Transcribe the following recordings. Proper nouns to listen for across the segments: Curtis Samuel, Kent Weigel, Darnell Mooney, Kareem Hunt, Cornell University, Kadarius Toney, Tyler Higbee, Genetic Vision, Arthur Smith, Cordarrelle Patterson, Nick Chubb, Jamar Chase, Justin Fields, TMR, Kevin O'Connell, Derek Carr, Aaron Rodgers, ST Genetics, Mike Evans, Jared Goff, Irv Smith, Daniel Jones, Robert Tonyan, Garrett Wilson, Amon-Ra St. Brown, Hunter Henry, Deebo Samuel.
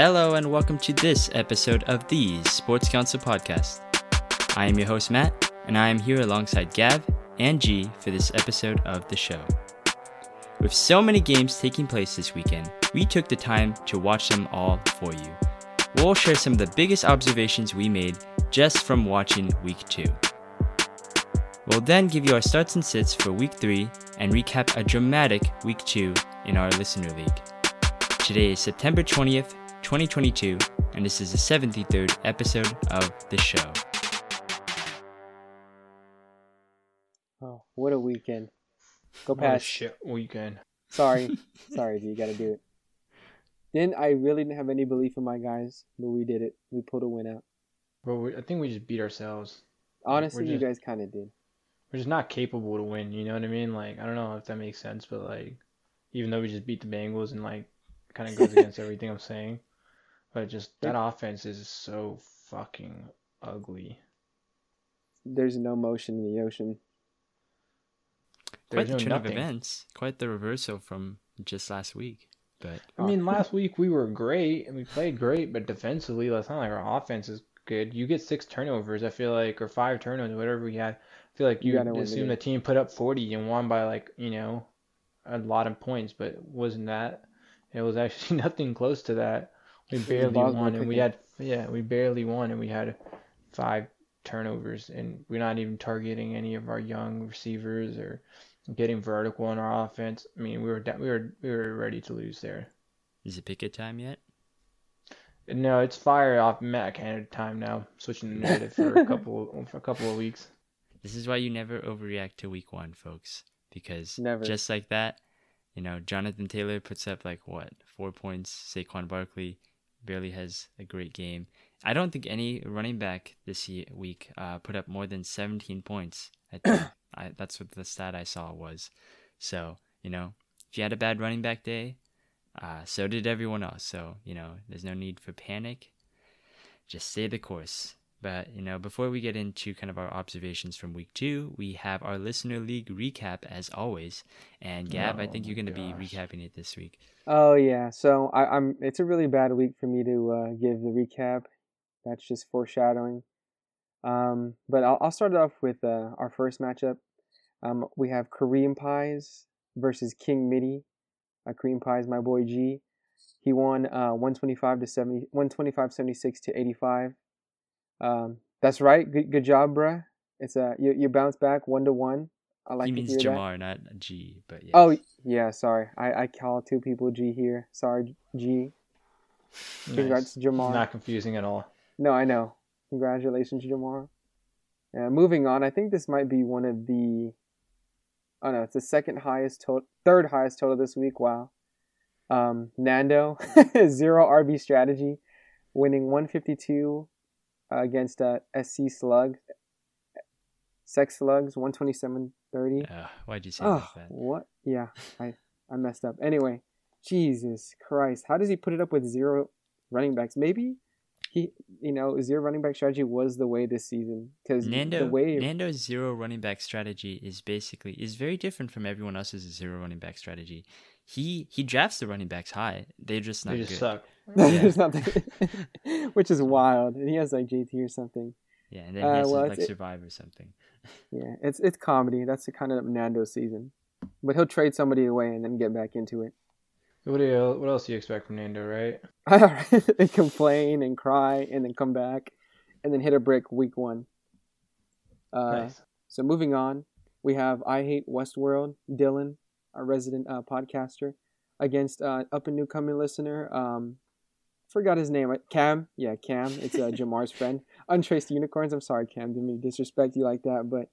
Hello and welcome to this episode of the Sports Council Podcast. I am your host Matt, and I am here alongside Gav and G for this episode of the show. With so many games taking place this weekend, we took the time to watch them all for you. We'll share some of the biggest observations we made just from watching Week 2. We'll then give you our starts and sits for Week 3 and recap a dramatic Week 2 in our Listener League. Today is September 20th, 2022, and this is the 73rd episode of the show. Oh, what a weekend. Go past. Oh, shit weekend. Sorry, you gotta do it. I really didn't have any belief in my guys, but we did it. We pulled a win out. Well, I think we just beat ourselves. Honestly, like, you guys kind of did. We're just not capable to win, you know what I mean? Like, I don't know if that makes sense, but like, even though we just beat the Bengals and like, kind of goes against everything I'm saying, but just that offense is so fucking ugly. There's no motion in the ocean. Quite the turn of events. Quite the reversal from just last week. But I mean, last week we were great and we played great, but defensively, that's not like our offense is good. You get 6 turnovers, I feel like, or 5 turnovers, whatever we had. I feel like you assume the team put up 40 and won by like, you know, a lot of points, but wasn't that. It was actually nothing close to that. We barely won, and we had 5 turnovers, and we're not even targeting any of our young receivers or getting vertical in our offense. I mean, we were ready to lose there. Is it Pickett time yet? No, it's fire off Mac Canada time now. Switching the narrative for a couple of weeks. This is why you never overreact to Week 1, folks, because just like that. You know, Jonathan Taylor puts up, 4 points. Saquon Barkley barely has a great game. I don't think any running back this week put up more than 17 points. I think that's what the stat I saw was. So, you know, if you had a bad running back day, so did everyone else. So, you know, there's no need for panic. Just stay the course. But, you know, before we get into kind of our observations from Week 2, we have our Listener League recap as always. And Gab, I think you're going to be recapping it this week. Oh, yeah. So it's a really bad week for me to give the recap. That's just foreshadowing. But I'll start off with our first matchup. We have Kareem Pies versus King Mitty. Kareem Pies, my boy G. He won 125-76 to 85. That's right. Good job, bruh. It's you bounce back 1-1. I like. He means to hear Jamar, that. Not G, but yeah. Oh yeah, sorry. I call 2 people G here. Sorry, G. Nice. Congrats, Jamar. Not confusing at all. No, I know. Congratulations, Jamar. Moving on, I think this might be one of the. Oh no, it's the third highest total this week. Wow. Nando 0 RB strategy, winning 152. Against SC Slug, Sex Slugs, 127-30. Why'd you say that? What? Yeah, I messed up. Anyway, Jesus Christ, how does he put it up with 0 running backs? Maybe he, 0 running back strategy was the way this season, because Nando's 0 running back strategy is very different from everyone else's 0 running back strategy. He drafts the running backs high. They're just not. They just good. Suck. Yeah. Which is wild. And he has like JT or something. Yeah, and then he has Survive or something. Yeah, it's comedy. That's the kind of Nando season. But he'll trade somebody away and then get back into it. What else do you expect from Nando, right? They complain and cry and then come back and then hit a brick Week 1. Nice. So moving on, we have I Hate Westworld, Dylan, our resident podcaster, against up and new coming listener. Forgot his name. Cam. Yeah, Cam. It's Jamar's friend. Untraced Unicorns. I'm sorry, Cam. Didn't mean to disrespect you like that. But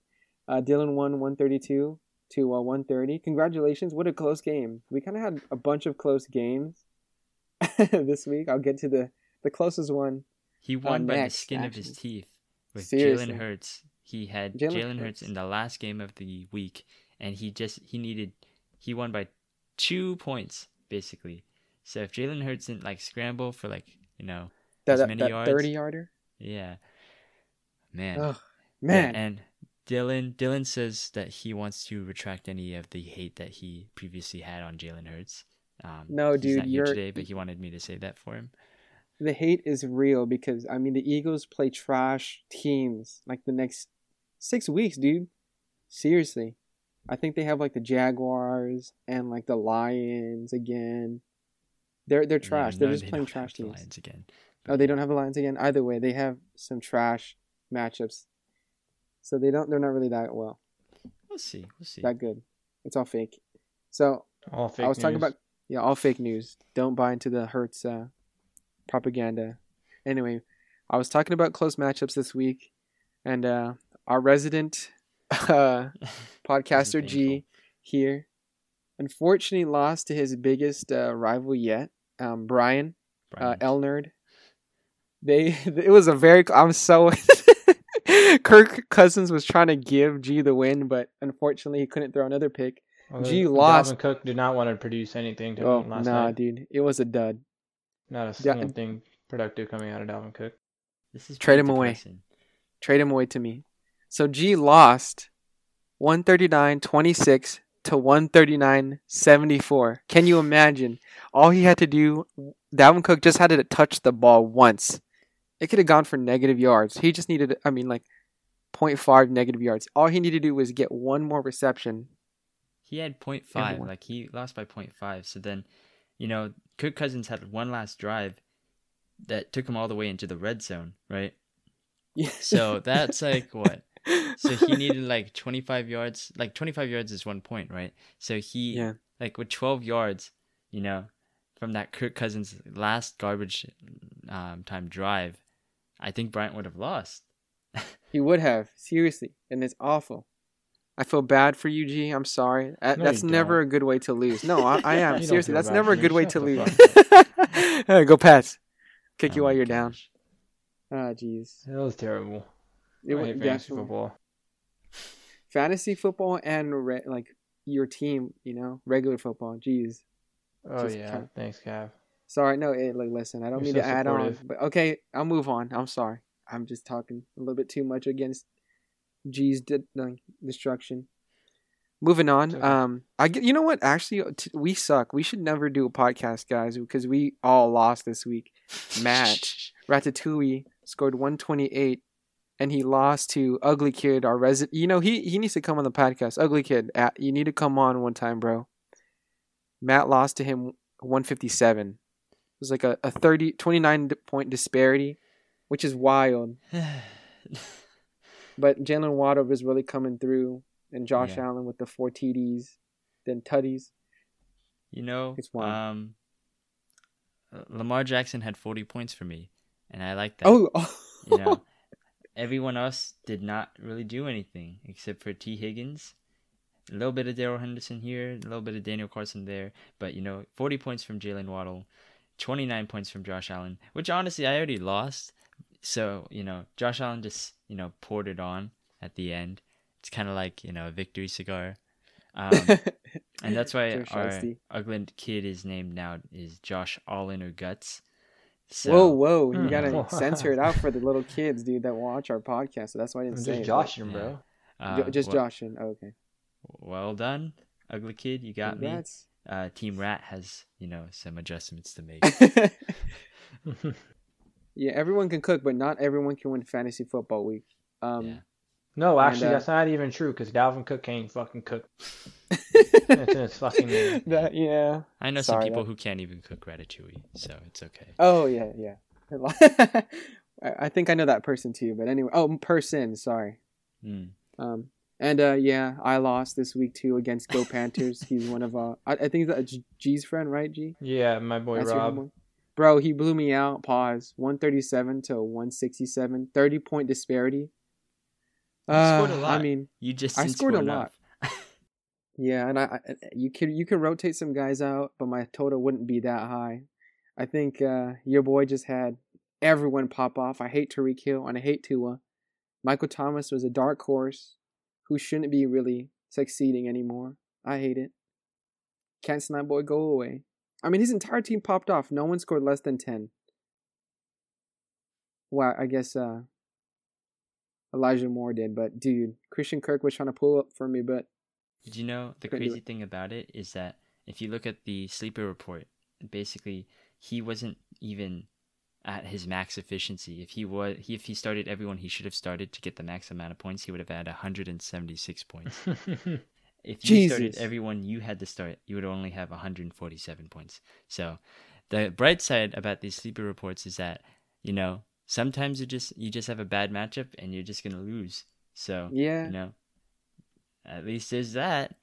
Dylan won 132 to 130. Congratulations. What a close game. We kind of had a bunch of close games this week. I'll get to the closest one. He won by the skin of his teeth with Jalen Hurts. He had Jalen Hurts in the last game of the week. And he won by 2 points, basically. So if Jalen Hurts didn't scramble for as many yards, 30-yarder, yeah, man, And Dylan says that he wants to retract any of the hate that he previously had on Jalen Hurts. No, dude, he's not here today, but he wanted me to say that for him. The hate is real because, I mean, the Eagles play trash teams like the next 6 weeks, dude. Seriously. I think they have like the Jaguars and like the Lions again. They're trash. They're just playing trash teams. Lions again. Oh, they don't have the Lions again? Either way, they have some trash matchups. So they're not really that well. We'll see. That good. It's all fake. So all fake I was news. Talking about all fake news. Don't buy into the Hurts propaganda. Anyway, I was talking about close matchups this week, and our resident podcaster G here unfortunately lost to his biggest rival yet, Brian. Elnerd. It was a very. I'm so. Kirk Cousins was trying to give G the win, but unfortunately he couldn't throw another pick. Well, G lost. Dalvin Cook did not want to produce anything to him last night. Nah, dude. It was a dud. Not a single thing productive coming out of Dalvin Cook. This is trade him depressing. Away. Trade him away to me. So G lost 139-26 to 139-74. Can you imagine? All he had to do, Dalvin Cook just had to touch the ball once. It could have gone for negative yards. He just needed, 0.5 negative yards. All he needed to do was get one more reception. He had 0.5. Like, he lost by 0.5. So then, Kirk Cousins had one last drive that took him all the way into the red zone, right? Yeah. So that's like what? So he needed like 25 yards. Like 25 yards is 1 point, right? So he, with 12 yards, from that Kirk Cousins last garbage time drive, I think Bryant would have lost. He would have, seriously, and it's awful. I feel bad for you, G. I'm sorry. That's never a good way to lose. No, I am. Seriously, that's never a good way to lose. Go Pats. Kick you while you're down. Ah, jeez. That was terrible. It was fantasy football. Fantasy football and your team, regular football. Jeez. Oh, just Cav. Thanks, Cav. Sorry. No, listen, I don't mean to add on. But okay, I'll move on. I'm sorry. I'm just talking a little bit too much against G's destruction. Moving on. Okay. You know what? Actually, we suck. We should never do a podcast, guys, because we all lost this week. Matt Ratatouille scored 128, and he lost to Ugly Kid, our resident. He needs to come on the podcast. Ugly Kid, you need to come on one time, bro. Matt lost to him 157. It was like a 29-point disparity, which is wild. But Jalen Waddle was really coming through, and Josh Allen with the 4 TDs, then tutties. It's wild. Lamar Jackson had 40 points for me, and I like that. Oh. Everyone else did not really do anything except for T. Higgins. A little bit of Darrel Henderson here, a little bit of Daniel Carson there. But, 40 points from Jalen Waddle, 29 points from Josh Allen, which honestly I already lost. So, Josh Allen just, poured it on at the end. It's kind of like, a victory cigar. And that's why our ugly kid is named now is Josh Allen or Guts. So, whoa. You got to censor it out for the little kids, dude, that watch our podcast. So that's why I didn't say it. Josh him, bro. Josh him. Oh, okay. Well done, Ugly Kid. You got Congrats. Me. Team Rat has, some adjustments to make. Yeah, everyone can cook, but not everyone can win fantasy football week. No, actually, that's not even true because Dalvin Cook can't fucking cook. That's in his fucking name. I know some people who can't even cook ratatouille, so it's okay. Oh, yeah. I think I know that person too, but anyway. Oh, person, sorry. And I lost this week too against Go Panthers. He's one of I think that's G's friend, right, G? Yeah, my boy that's Rob. Bro, he blew me out. Pause. 137 to 167, 30-point disparity. You scored a lot. I scored a lot. Yeah, and I you can rotate some guys out, but my total wouldn't be that high. I think your boy just had everyone pop off. I hate Tyreek Hill and I hate Tua. Michael Thomas was a dark horse who shouldn't be really succeeding anymore. I hate it. Can't Snide Boy go away? His entire team popped off. No one scored less than 10. Well, I guess Elijah Moore did, but dude, Christian Kirk was trying to pull up for me, but... Did you know the crazy thing about it is that if you look at the sleeper report, basically he wasn't even at his max efficiency. If he started everyone he should have started to get the max amount of points, he would have had 176 points. If you started everyone you had to start, you would only have 147 points. So the bright side about these sleeper reports is that, you know, sometimes you just have a bad matchup and you're just going to lose. So, yeah, you know, at least there's that.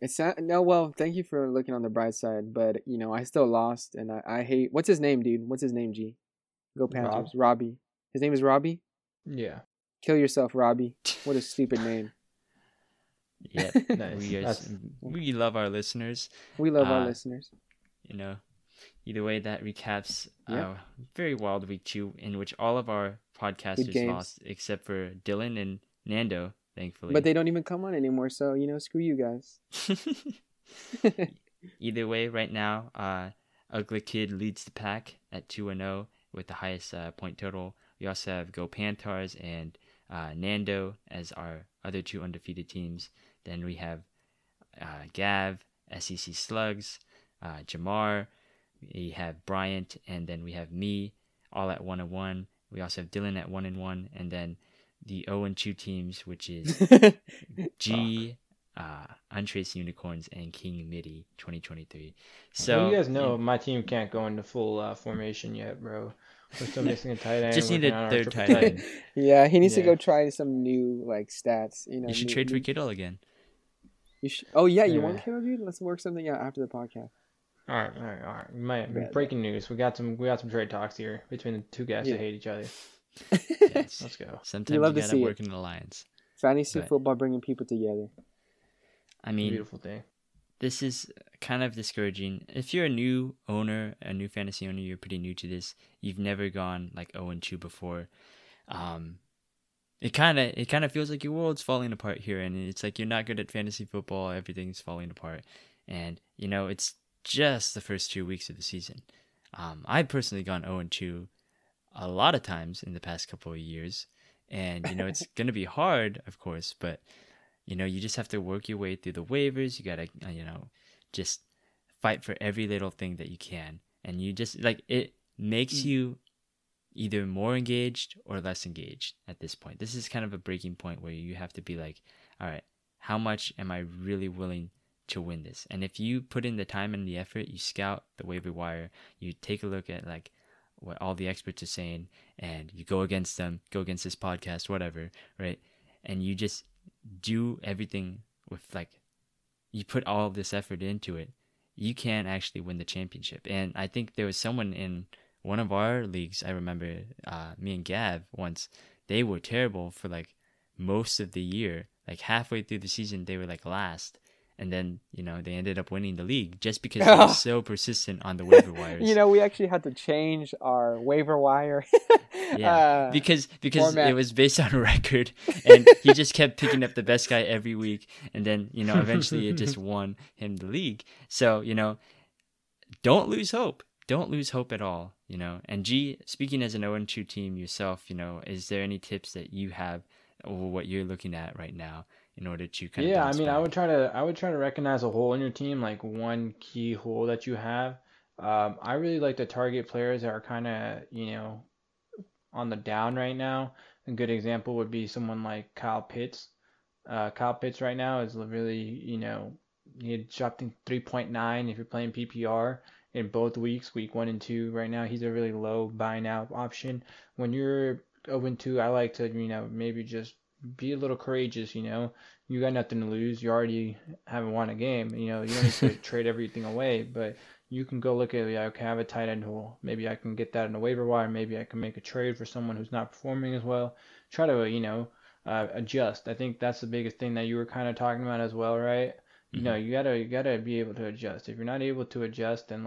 It's not, no, well, thank you for looking on the bright side, but, you know, I still lost, and I hate... What's his name, dude? What's his name, G? Go Panthers. Robbie. His name is Robbie? Yeah. Kill yourself, Robbie. What a stupid name. Yeah. Nice. We love our listeners. We love our listeners. You know, either way, that recaps our very wild week 2, in which all of our podcasters lost, except for Dylan and Nando. Thankfully. But they don't even come on anymore, so, you know, screw you guys. Either way, right now, Ugly Kid leads the pack at 2-0 with the highest point total. We also have Go Panthers and Nando as our other two undefeated teams. Then we have Gav, SEC Slugs, Jamar, we have Bryant, and then we have me, all at 1-1. We also have Dylan at 1-1, and then the 0-2 teams, which is G, Untraced Unicorns, and King Midi 2023. So you guys know my team can't go into full formation yet, bro. We're still missing a tight end. Just need a third tight end. Yeah, he needs to go try some new stats. You know, you should trade for Kittle again. You should. Oh yeah, you want Kittle, dude? Let's work something out after the podcast. All right. Breaking news. We got some trade talks here between the two guys that hate each other. Yes. Let's go. Sometimes you gotta work in an alliance. Fantasy football bringing people together. I mean, beautiful thing. This is kind of discouraging. If you're a new fantasy owner, you're pretty new to this. You've never gone 0-2 before. It kind of feels like your world's falling apart here, and it's like you're not good at fantasy football. Everything's falling apart, and you know it's just the first 2 weeks of the season. I've personally gone 0-2. A lot of times in the past couple of years, and you know it's going to be hard, of course, but you know you just have to work your way through the waivers. You gotta just fight for every little thing that you can, and you just it makes you either more engaged or less engaged at this point. This is kind of a breaking point where you have to be all right, how much am I really willing to win this? And if you put in the time and the effort, you scout the waiver wire, you take a look at what all the experts are saying, and you go against them, go against this podcast, whatever, right? And you just do everything with you put all of this effort into it, you can actually win the championship. And I think there was someone in one of our leagues, I remember me and Gav once, they were terrible for most of the year, halfway through the season, they were last. And then, you know, they ended up winning the league just because they were so persistent on the waiver wires. You know, we actually had to change our waiver wire. Because format. It was based on record. And he just kept picking up the best guy every week. And then, you know, eventually it just won him the league. So, you know, don't lose hope. Don't lose hope at all, you know. And G, speaking as an 0-2 team yourself, you know, is there any tips that you have or what you're looking at right now in order to kind of bounce back? I would try to recognize a hole in your team, one key hole that you have. I really like to target players that are kind of, you know, on the down right now. A good example would be someone like Kyle Pitts. Kyle Pitts right now is really, you know, he had dropped in 3.9 if you're playing PPR in both weeks, week 1 and 2. Right now, he's a really low buy now option. When you're 0-2, I like to, you know, maybe just be a little courageous, you know. You got nothing to lose. You already haven't won a game. You know, you don't need to trade everything away, but you can go look at it. Okay, I have a tight end hole. Maybe I can get that in the waiver wire. Maybe I can make a trade for someone who's not performing as well. Try to, you know, adjust. I think that's the biggest thing that you were kind of talking about as well, right? Mm-hmm. You know, you gotta be able to adjust. If you're not able to adjust, then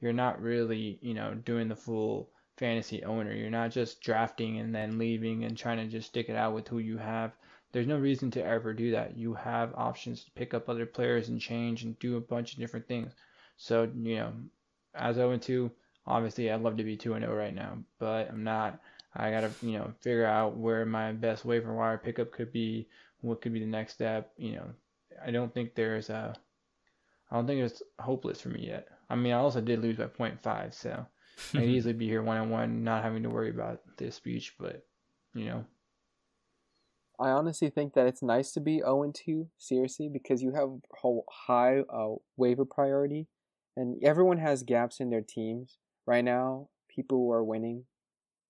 you're not really, you know, doing the full fantasy owner. You're not just drafting and then leaving and trying to just stick it out with who you have. There's no reason to ever do that. You have options to pick up other players and change and do a bunch of different things. So, you know, as 0-2, obviously I'd love to be 2-0 right now, but I'm not. I gotta, you know, figure out where my best waiver wire pickup could be, what could be the next step. You know, I don't think it's hopeless for me yet. I mean, I also did lose by 0.5, so I'd easily be here one-on-one, not having to worry about this speech, but, you know. I honestly think that it's nice to be 0-2, seriously, because you have high waiver priority, and everyone has gaps in their teams. Right now, people who are winning,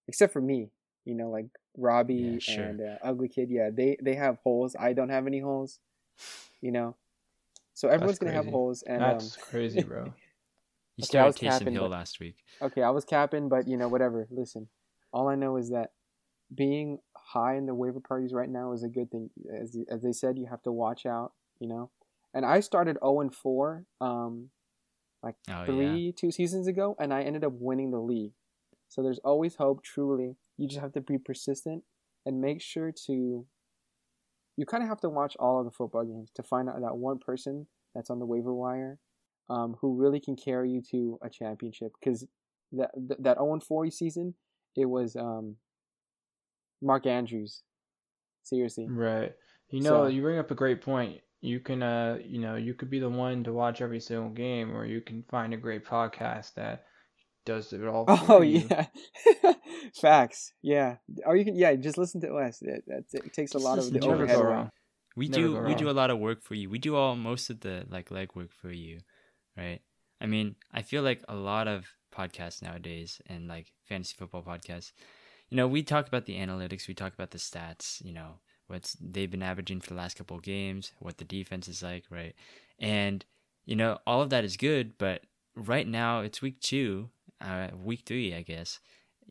except for me, you know, like Robbie and Ugly Kid, they have holes. I don't have any holes, you know. So everyone's going to have holes. And that's crazy, bro. You started Taysom Hill last week. Okay, I was capping, but, you know, whatever. Listen, all I know is that being high in the waiver parties right now is a good thing. As they said, you have to watch out, you know. And I started 0-4 two seasons ago, and I ended up winning the league. So there's always hope, truly. You just have to be persistent and make sure to – you kind of have to watch all of the football games to find out that one person that's on the waiver wire who really can carry you to a championship. Because that 0-4 season, it was Mark Andrews. Seriously. Right. You know, you bring up a great point. You can, you could be the one to watch every single game, or you can find a great podcast that does it all. Facts. Yeah. Or you can, just listen to us. It takes a lot of the overhead around. We do a lot of work for you. We do most of the legwork for you, right? I mean, I feel like a lot of podcasts nowadays and like fantasy football podcasts, you know, we talk about the analytics, we talk about the stats, you know. What they've been averaging for the last couple of games, what the defense is like, right? And, you know, all of that is good, but right now it's week 3, I guess.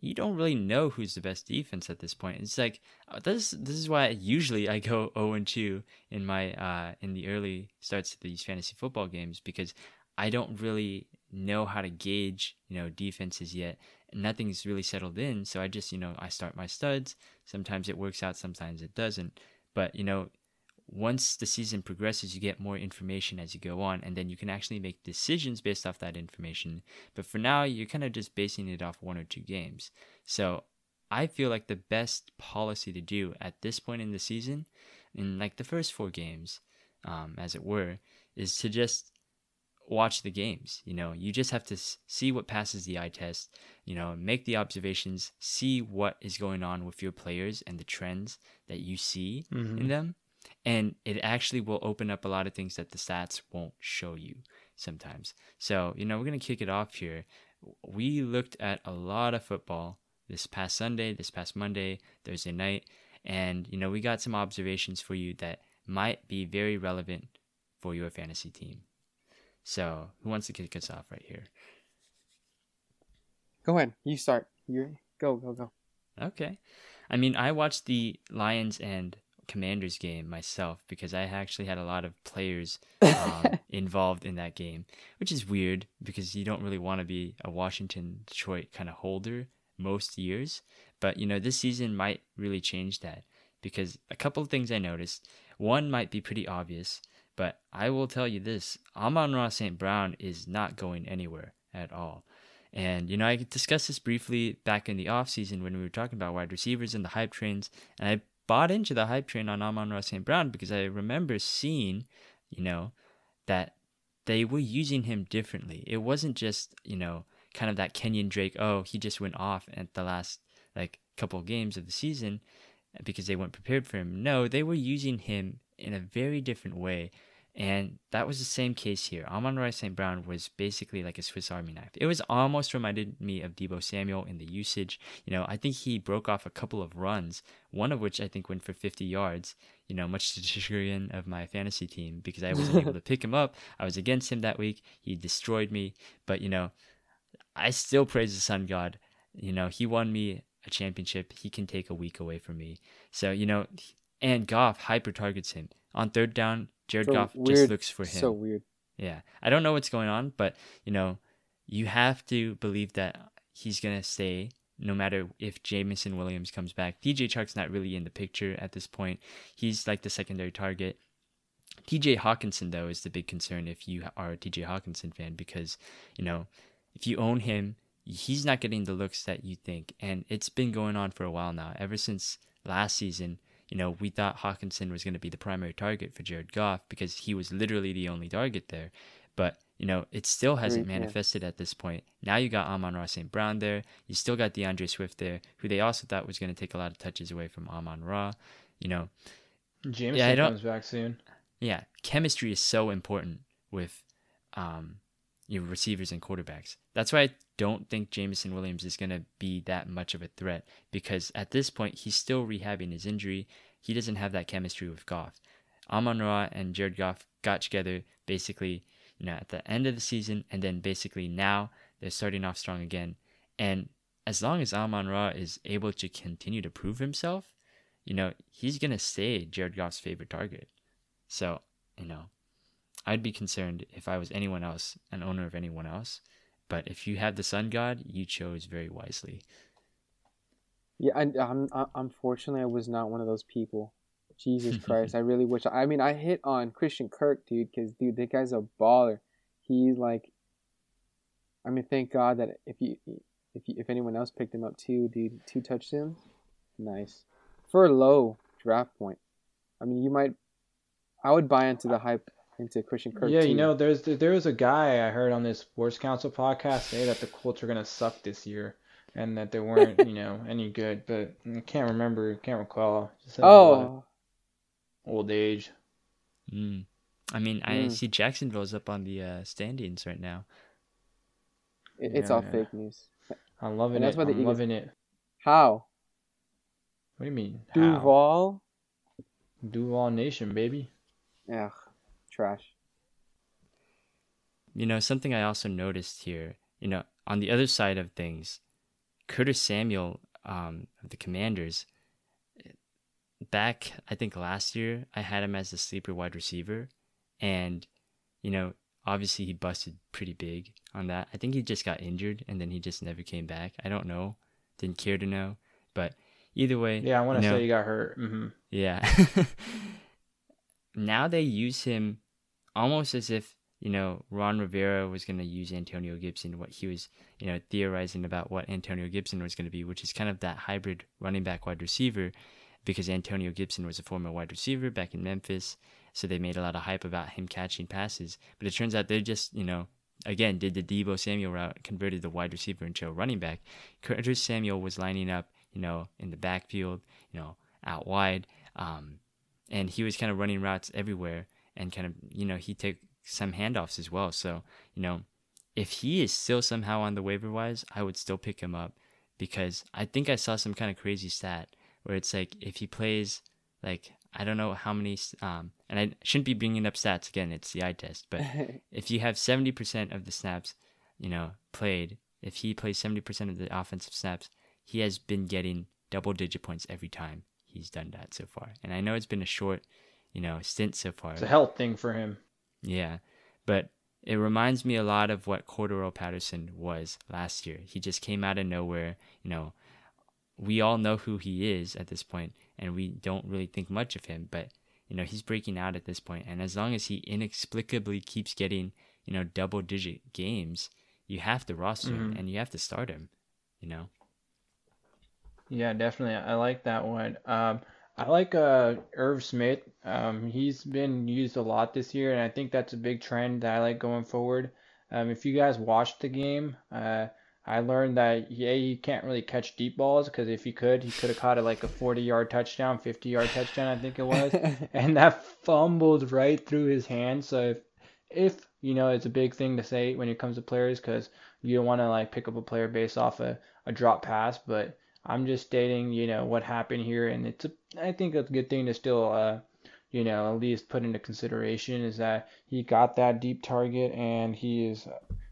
You don't really know who's the best defense at this point. It's like, this is why usually I go 0-2 in my in the early starts of these fantasy football games, because I don't really know how to gauge, you know, defenses yet. Nothing's really settled in, so I just, you know, I start my studs. Sometimes it works out, sometimes it doesn't. But, you know, once the season progresses, you get more information as you go on, and then you can actually make decisions based off that information. But for now, you're kind of just basing it off one or two games. So I feel like the best policy to do at this point in the season, in like the first 4 games, as it were, is to just watch the games. You know, you just have to see what passes the eye test, you know, make the observations, see what is going on with your players and the trends that you see in them. And it actually will open up a lot of things that the stats won't show you sometimes. So, you know, we're going to kick it off here. We looked at a lot of football this past Sunday, this past Monday, Thursday night. And, you know, we got some observations for you that might be very relevant for your fantasy team. So, who wants to kick us off right here? Go ahead. You start. Go. Okay. I mean, I watched the Lions and Commanders game myself because I actually had a lot of players involved in that game, which is weird because you don't really want to be a Washington, Detroit kind of holder most years. But, you know, this season might really change that because a couple of things I noticed. One might be pretty obvious. But I will tell you this, Amon-Ra St. Brown is not going anywhere at all. And, you know, I discussed this briefly back in the offseason when we were talking about wide receivers and the hype trains. And I bought into the hype train on Amon-Ra St. Brown because I remember seeing, you know, that they were using him differently. It wasn't just, you know, kind of that Kenyon Drake, oh, he just went off at the last, like, couple of games of the season because they weren't prepared for him. No, they were using him in a very different way. And that was the same case here. Amon-Ra St. Brown was basically like a Swiss Army knife. It was almost reminded me of Deebo Samuel in the usage. You know, I think he broke off a couple of runs, one of which I think went for 50 yards, you know, much to the chagrin of my fantasy team because I wasn't able to pick him up. I was against him that week. He destroyed me. But, you know, I still praise the sun god. You know, he won me a championship. He can take a week away from me. So, you know, and Goff hyper-targets him. On third down, Jared Goff just looks for him. So weird. Yeah. I don't know what's going on, but, you know, you have to believe that he's going to stay no matter if Jameson Williams comes back. DJ Chark's not really in the picture at this point. He's like the secondary target. TJ Hockenson, though, is the big concern if you are a TJ Hockenson fan because, you know, if you own him, he's not getting the looks that you think. And it's been going on for a while now. Ever since last season, you know, we thought Hockenson was going to be the primary target for Jared Goff because he was literally the only target there. But, You know, it still hasn't manifested at this point. Now you got Amon-Ra St. Brown there. You still got DeAndre Swift there, who they also thought was going to take a lot of touches away from Amon-Ra. You know, Jameson comes back soon. Yeah, chemistry is so important with your receivers and quarterbacks. That's why I don't think Jameson Williams is going to be that much of a threat, because at this point, he's still rehabbing his injury. He doesn't have that chemistry with Goff. Amon-Ra and Jared Goff got together basically, you know, at the end of the season, and then basically now they're starting off strong again. And as long as Amon-Ra is able to continue to prove himself, you know, he's going to stay Jared Goff's favorite target. So, you know, I'd be concerned if I was anyone else, an owner of anyone else. But if you have the sun god, you chose very wisely. Yeah, unfortunately, I was not one of those people. Jesus Christ, I really wish. I mean, I hit on Christian Kirk, dude, because, dude, that guy's a baller. He's like, I mean, thank God that if anyone else picked him up too, dude, 2 touchdowns, nice. For a low draft point, I mean, I would buy into the hype into Christian Kirk. Yeah, too. You know, there was a guy I heard on this Sports Council podcast say that the Colts are gonna suck this year. And that they weren't, you know, any good. But I can't recall. Just old age. Mm. I mean, I see Jacksonville's up on the standings right now. It's all fake news. I'm loving it. I'm loving it. How? What do you mean? Duval? How? Duval Nation, baby. Ugh, trash. You know, something I also noticed here, you know, on the other side of things, Curtis Samuel of the Commanders, back I think last year, I had him as the sleeper wide receiver, and you know, obviously he busted pretty big on that. I think he just got injured and then he just never came back. I don't know, didn't care to know, but either way, yeah, I want to say he got hurt. Mm-hmm. Yeah. Now they use him almost as if, you know, Ron Rivera was going to use Antonio Gibson, what he was, you know, theorizing about what Antonio Gibson was going to be, which is kind of that hybrid running back wide receiver, because Antonio Gibson was a former wide receiver back in Memphis. So they made a lot of hype about him catching passes, but it turns out they just, you know, again, did the Deebo Samuel route, converted the wide receiver into a running back. Curtis Samuel was lining up, you know, in the backfield, you know, out wide. And he was kind of running routes everywhere, and kind of, you know, he took some handoffs as well. So, you know, if he is still somehow on the waiver wise, I would still pick him up, because I think I saw some kind of crazy stat where it's like, if he plays, like, I don't know how many, and I shouldn't be bringing up stats again, it's the eye test, but if you have 70% of the snaps, you know, played, if he plays 70% of the offensive snaps, he has been getting double-digit points every time he's done that so far. And I know it's been a short, you know, stint so far. It's a health thing for him. Yeah, but it reminds me a lot of what Cordarrelle Patterson was last year. He just came out of nowhere. You know, we all know who he is at this point, and we don't really think much of him. But, you know, he's breaking out at this point. And as long as he inexplicably keeps getting, you know, double-digit games, you have to roster him, and you have to start him, you know? Yeah, definitely. I like that one. I like Irv Smith. He's been used a lot this year, and I think that's a big trend that I like going forward. If you guys watched the game, I learned that, he can't really catch deep balls, because if he could have caught it like a 40-yard touchdown, 50-yard touchdown, I think it was, and that fumbled right through his hand. So if you know, it's a big thing to say when it comes to players, because you don't want to like pick up a player based off a drop pass, but I'm just stating, you know, what happened here, and I think it's a good thing to still, you know, at least put into consideration, is that he got that deep target, and he is,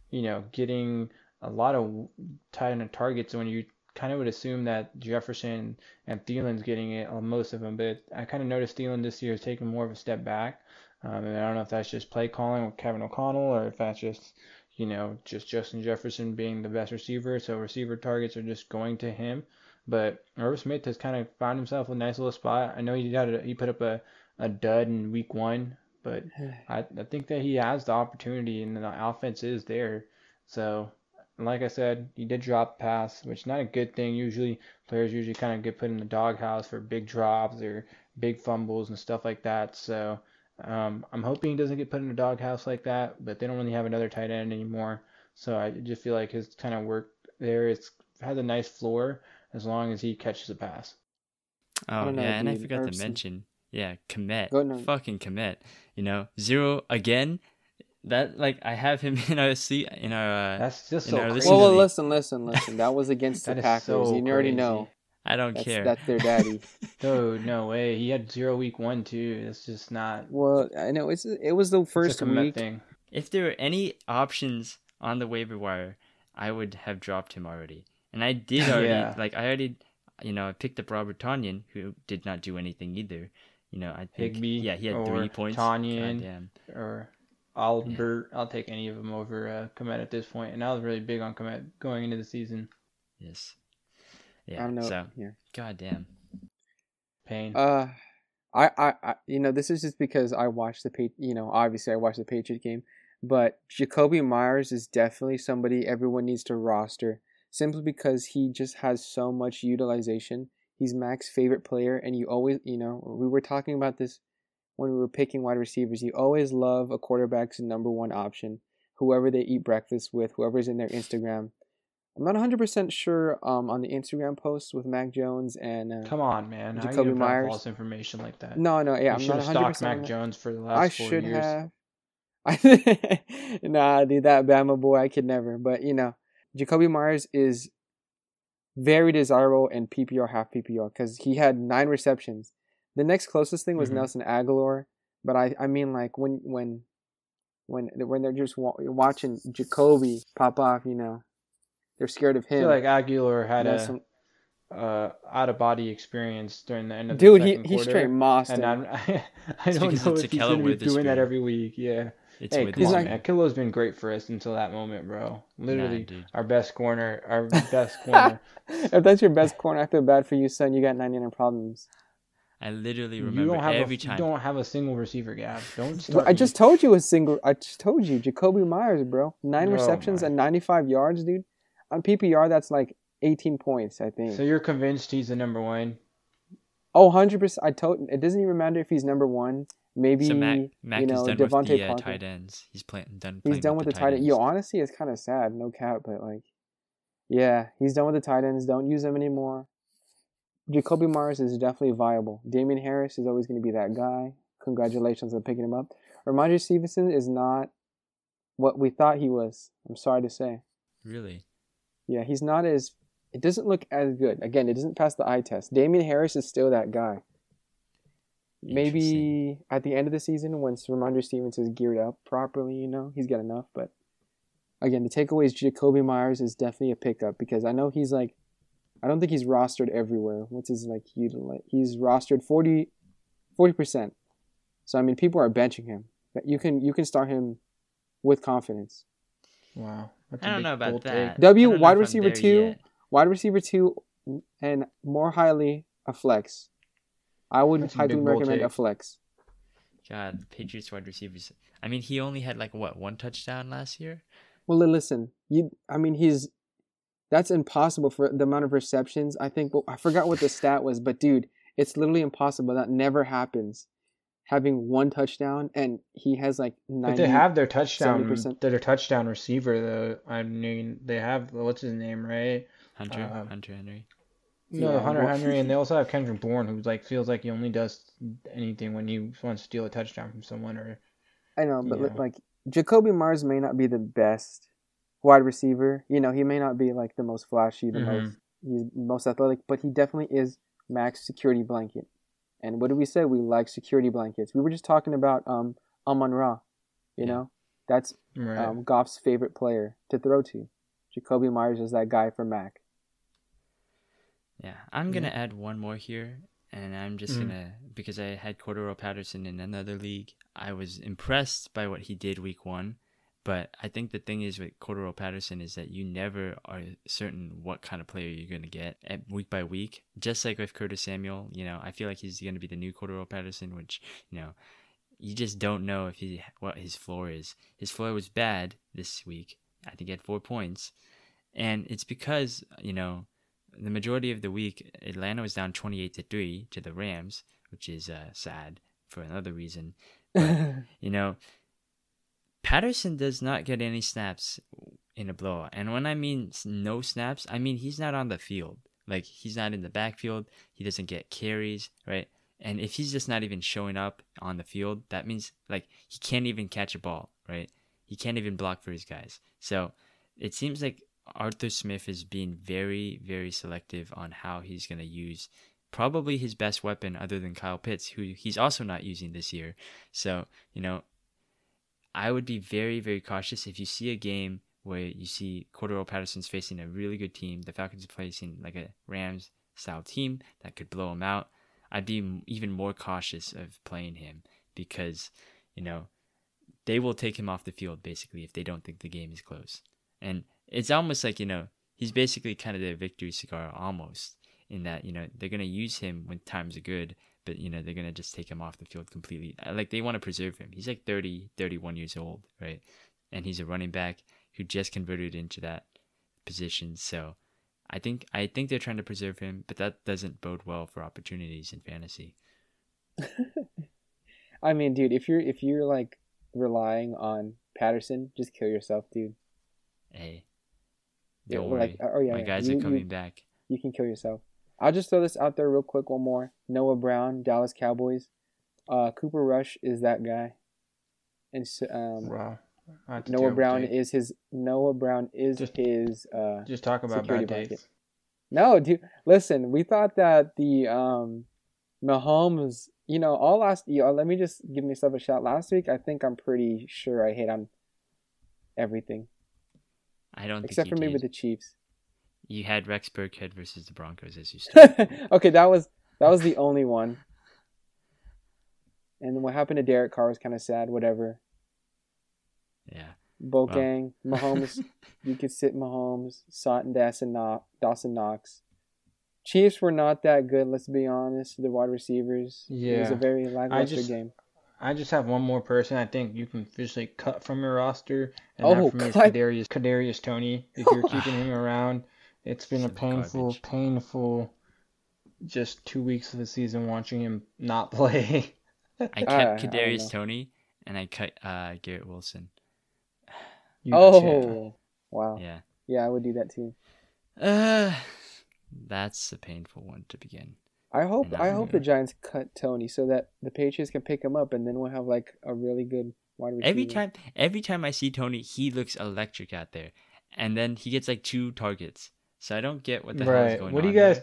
you know, getting a lot of tight end targets. When you kind of would assume that Jefferson and Thielen's getting it, most of them, but I kind of noticed Thielen this year is taking more of a step back, and I don't know if that's just play calling with Kevin O'Connell, or if that's just, you know, just Justin Jefferson being the best receiver, so receiver targets are just going to him. But Irv Smith has kind of found himself a nice little spot. I know he put up a dud in week one, but I think that he has the opportunity, and the offense is there. So, like I said, he did drop pass, which is not a good thing. Usually, players usually kind of get put in the doghouse for big drops or big fumbles and stuff like that. So, I'm hoping he doesn't get put in a doghouse like that, but they don't really have another tight end anymore. So I just feel like his kind of work there has a nice floor as long as he catches a pass. Oh, yeah, and I forgot to mention, Kmet. Fucking Kmet. You know, zero again. That, like, I have him in our seat, in our That's just so crazy. Well, listen. That was against the Packers. So you already know. I don't care. That's their daddy. Dude, no way. He had 0 week one, too. That's just not... Well, I know. It was the first week. Thing. If there were any options on the waiver wire, I would have dropped him already. And I did already. Yeah. Like, I already, I picked up Robert Tonyan, who did not do anything either. You know, I think... Higbee, yeah, he had 3 points. Tonyan or... Albert, I'll take any of them over Kmet at this point, and I was really big on Kmet going into the season. Yes. Yeah. I don't know. So, goddamn pain. I this is just because I watched the Patriot game, but Jakobi Meyers is definitely somebody everyone needs to roster simply because he just has so much utilization. He's Mac's favorite player, and you always, we were talking about this. When we were picking wide receivers, you always love a quarterback's number one option, whoever they eat breakfast with, whoever's in their Instagram. I'm not 100% sure on the Instagram posts with Mac Jones and come on, man. Jakobi Meyers. False information like that. No, yeah. You should have stocked Mac Jones for the last 4 years. I should have. Nah, dude, that Bama boy, I could never. But, Jakobi Meyers is very desirable in PPR, half PPR, because he had 9 receptions. The next closest thing was Nelson Aguilar, but I mean, like, when they're just watching Jakobi pop off, they're scared of him. I feel like Aguilar had a out of body experience during the end of the second quarter. Dude, he's straight mossed. And I don't know if he's going to be doing that every week. Yeah. Come on, man. Akila's been great for us until that moment, bro. Literally, our best corner. If that's your best corner, I feel bad for you, son. You got 99 problems. I literally remember every time. You don't have a single receiver, Gab. Don't start. I just told you, Jakobi Meyers, bro. 9 receptions and 95 yards, dude. On PPR, that's like 18 points, I think. So you're convinced he's the number one? Oh, 100%. It doesn't even matter if he's number one. Maybe, so Mac is done Devontae with the tight ends. He's done with the tight ends. Yo, honestly, it's kind of sad. No cap, but he's done with the tight ends. Don't use them anymore. Jakobi Meyers is definitely viable. Damian Harris is always going to be that guy. Congratulations on picking him up. Rhamondre Stevenson is not what we thought he was. I'm sorry to say. Really? Yeah, he's not as... It doesn't look as good. Again, it doesn't pass the eye test. Damian Harris is still that guy. Maybe at the end of the season, once Rhamondre Stevenson is geared up properly, he's got enough. But again, the takeaway is Jakobi Meyers is definitely a pickup because I know he's like... I don't think he's rostered everywhere. What's his He's rostered 40%. So I mean, people are benching him. You can start him with confidence. Wow, I don't know about that. Wide receiver 2, and more highly a flex. I would highly recommend a flex. God, the Patriots wide receivers. I mean, he only had 1 touchdown last year. Well, listen, he's. That's impossible for the amount of receptions. I think I forgot what the stat was, but dude, it's literally impossible. That never happens. Having 1 touchdown and he has 90%. But they have their touchdown. 70%. Their touchdown receiver though. I mean, they have what's his name, right? Hunter Henry. Hunter Henry, and they also have Kendrick Bourne, who feels like he only does anything when he wants to steal a touchdown from someone. Jakobi Meyers may not be the best wide receiver, he may not be the most flashy, he's most athletic, but he definitely is Mac's security blanket. And what did we say? We like security blankets. We were just talking about Amon-Ra. That's right. Goff's favorite player to throw to. Jakobi Meyers is that guy for Mac. Yeah, I'm gonna add one more here, and I'm just gonna because I had Cordarrelle Patterson in another league. I was impressed by what he did week one. But I think the thing is with Cordarrelle Patterson is that you never are certain what kind of player you're going to get week by week. Just like with Curtis Samuel, I feel like he's going to be the new Cordarrelle Patterson, which, you just don't know if what his floor is. His floor was bad this week. I think he had 4 points. And it's because, the majority of the week, Atlanta was down 28-3 to the Rams, which is sad for another reason. But, you know, Patterson does not get any snaps in a blowout. And when I mean no snaps, I mean he's not on the field. Like, he's not in the backfield. He doesn't get carries, right? And if he's just not even showing up on the field, that means, like, he can't even catch a ball, right? He can't even block for his guys. So it seems like Arthur Smith is being very, very selective on how he's going to use probably his best weapon other than Kyle Pitts, who he's also not using this year. So, you know, I would be very, very cautious. If you see a game where you see Cordarrelle Patterson's facing a really good team, the Falcons are facing like a Rams-style team that could blow him out, I'd be even more cautious of playing him because, you know, they will take him off the field basically if they don't think the game is close. And it's almost like, you know, he's basically kind of their victory cigar almost in that, you know, they're going to use him when times are good, but, you know, they're going to just take him off the field completely. Like, they want to preserve him. He's like 30, 31 years old, right? And he's a running back who just converted into that position. So I think they're trying to preserve him, but that doesn't bode well for opportunities in fantasy. I mean, dude, if you're like relying on Patterson, just kill yourself, dude. Hey. Don't worry. Like, oh, yeah, my guys are coming back. You can kill yourself. I'll just throw this out there real quick. One more. Noah Brown, Dallas Cowboys. Cooper Rush is that guy, and so, Noah Brown is his. Just talk about bad days. No, dude. Listen, we thought that the Mahomes. You know, all last year. Let me just give myself a shot. Last week, I think I'm pretty sure I hit on everything. I don't except think for did. Maybe with the Chiefs. You had Rex Burkhead versus the Broncos as you started. Okay, that was the only one. And then what happened to Derek Carr was kind of sad. Whatever. Yeah. Bogang, well. Mahomes. You could sit Mahomes, Sutton, Dawson Knox. Chiefs were not that good. Let's be honest. The wide receivers. Yeah. It was a very lackluster game. I just have one more person I think you can officially cut from your roster, and that for me is Kadarius Toney. If you're keeping him around, it's been a painful just 2 weeks of the season watching him not play. I kept Kadarius Toney, and I cut Garrett Wilson. Wow. Yeah, I would do that too. That's a painful one to begin. I hope the Giants cut Toney so that the Patriots can pick him up, and then we'll have like a really good wide receiver. Every time I see Toney, he looks electric out there, and then he gets like two targets. So I don't get what the hell is going on. What do you guys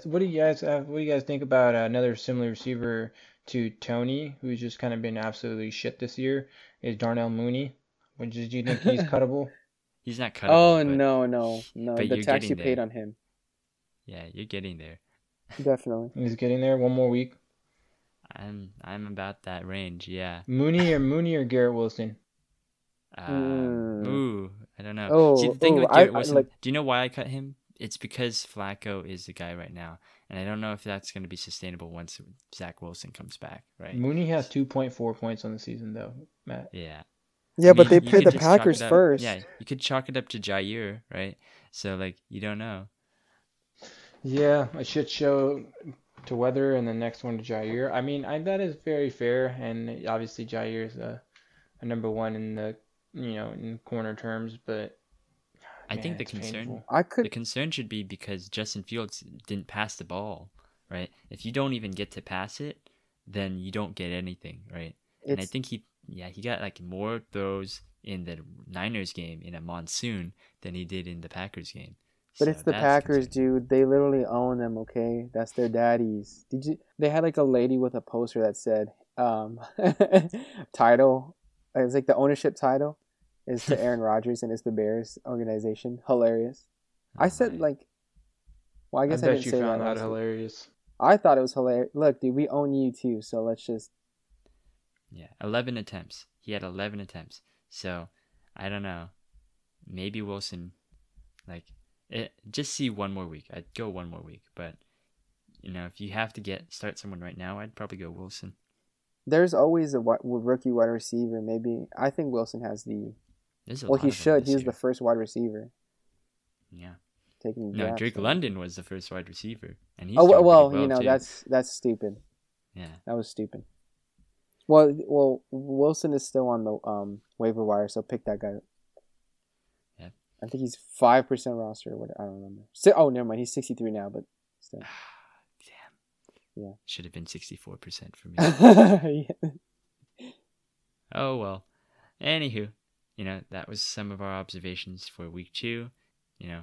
think about another similar receiver to Toney, who's just kind of been absolutely shit this year? Is Darnell Mooney? Do you think he's cuttable? He's not cuttable. Oh but, no! But the tax you paid on him. Yeah, you're getting there. Definitely. He's getting there. One more week. I'm about that range, yeah. Mooney or Garrett Wilson? I don't know. See, the thing with Garrett Wilson, do you know why I cut him? It's because Flacco is the guy right now, and I don't know if that's going to be sustainable once Zach Wilson comes back, right? Mooney has 2.4 points on the season, though, Matt. Yeah. Yeah, but they play the Packers first. Yeah, you could chalk it up to Jair, right? So, like, you don't know. Yeah, a shit show to Weather and the next one to Jair. I mean, that is very fair, and obviously Jair is a number one in the in corner terms, but I think the concern should be because Justin Fields didn't pass the ball, right? If you don't even get to pass it, then you don't get anything, right? And I think he got like more throws in the Niners game in a monsoon than he did in the Packers game. But so it's the Packers, dude. They literally own them, okay? That's their daddies. They had like a lady with a poster that said, title. It's like the ownership title is to Aaron Rodgers and it's the Bears organization. Hilarious. I said like, well, I guess I didn't say that. I bet you found that hilarious. I thought it was hilarious. Look, dude, we own you too, so let's just. Yeah, 11 attempts. He had 11 attempts. So, I don't know. Maybe Wilson, like. Just see one more week. I'd go one more week, but if you have to start someone right now, I'd probably go Wilson. There's always a rookie wide receiver. Maybe I think Wilson has the. Well, he should. He's the first wide receiver. Yeah. Drake London was the first wide receiver, and he's. Oh well, that's stupid. Yeah. That was stupid. Well, Wilson is still on the waiver wire, so pick that guy up. Yeah. I think he's 5% roster or whatever. I don't remember. Never mind. He's 63 now, but still. Damn. Yeah. Should have been 64% for me. Yeah. Oh, well. Anywho, that was some of our observations for week 2.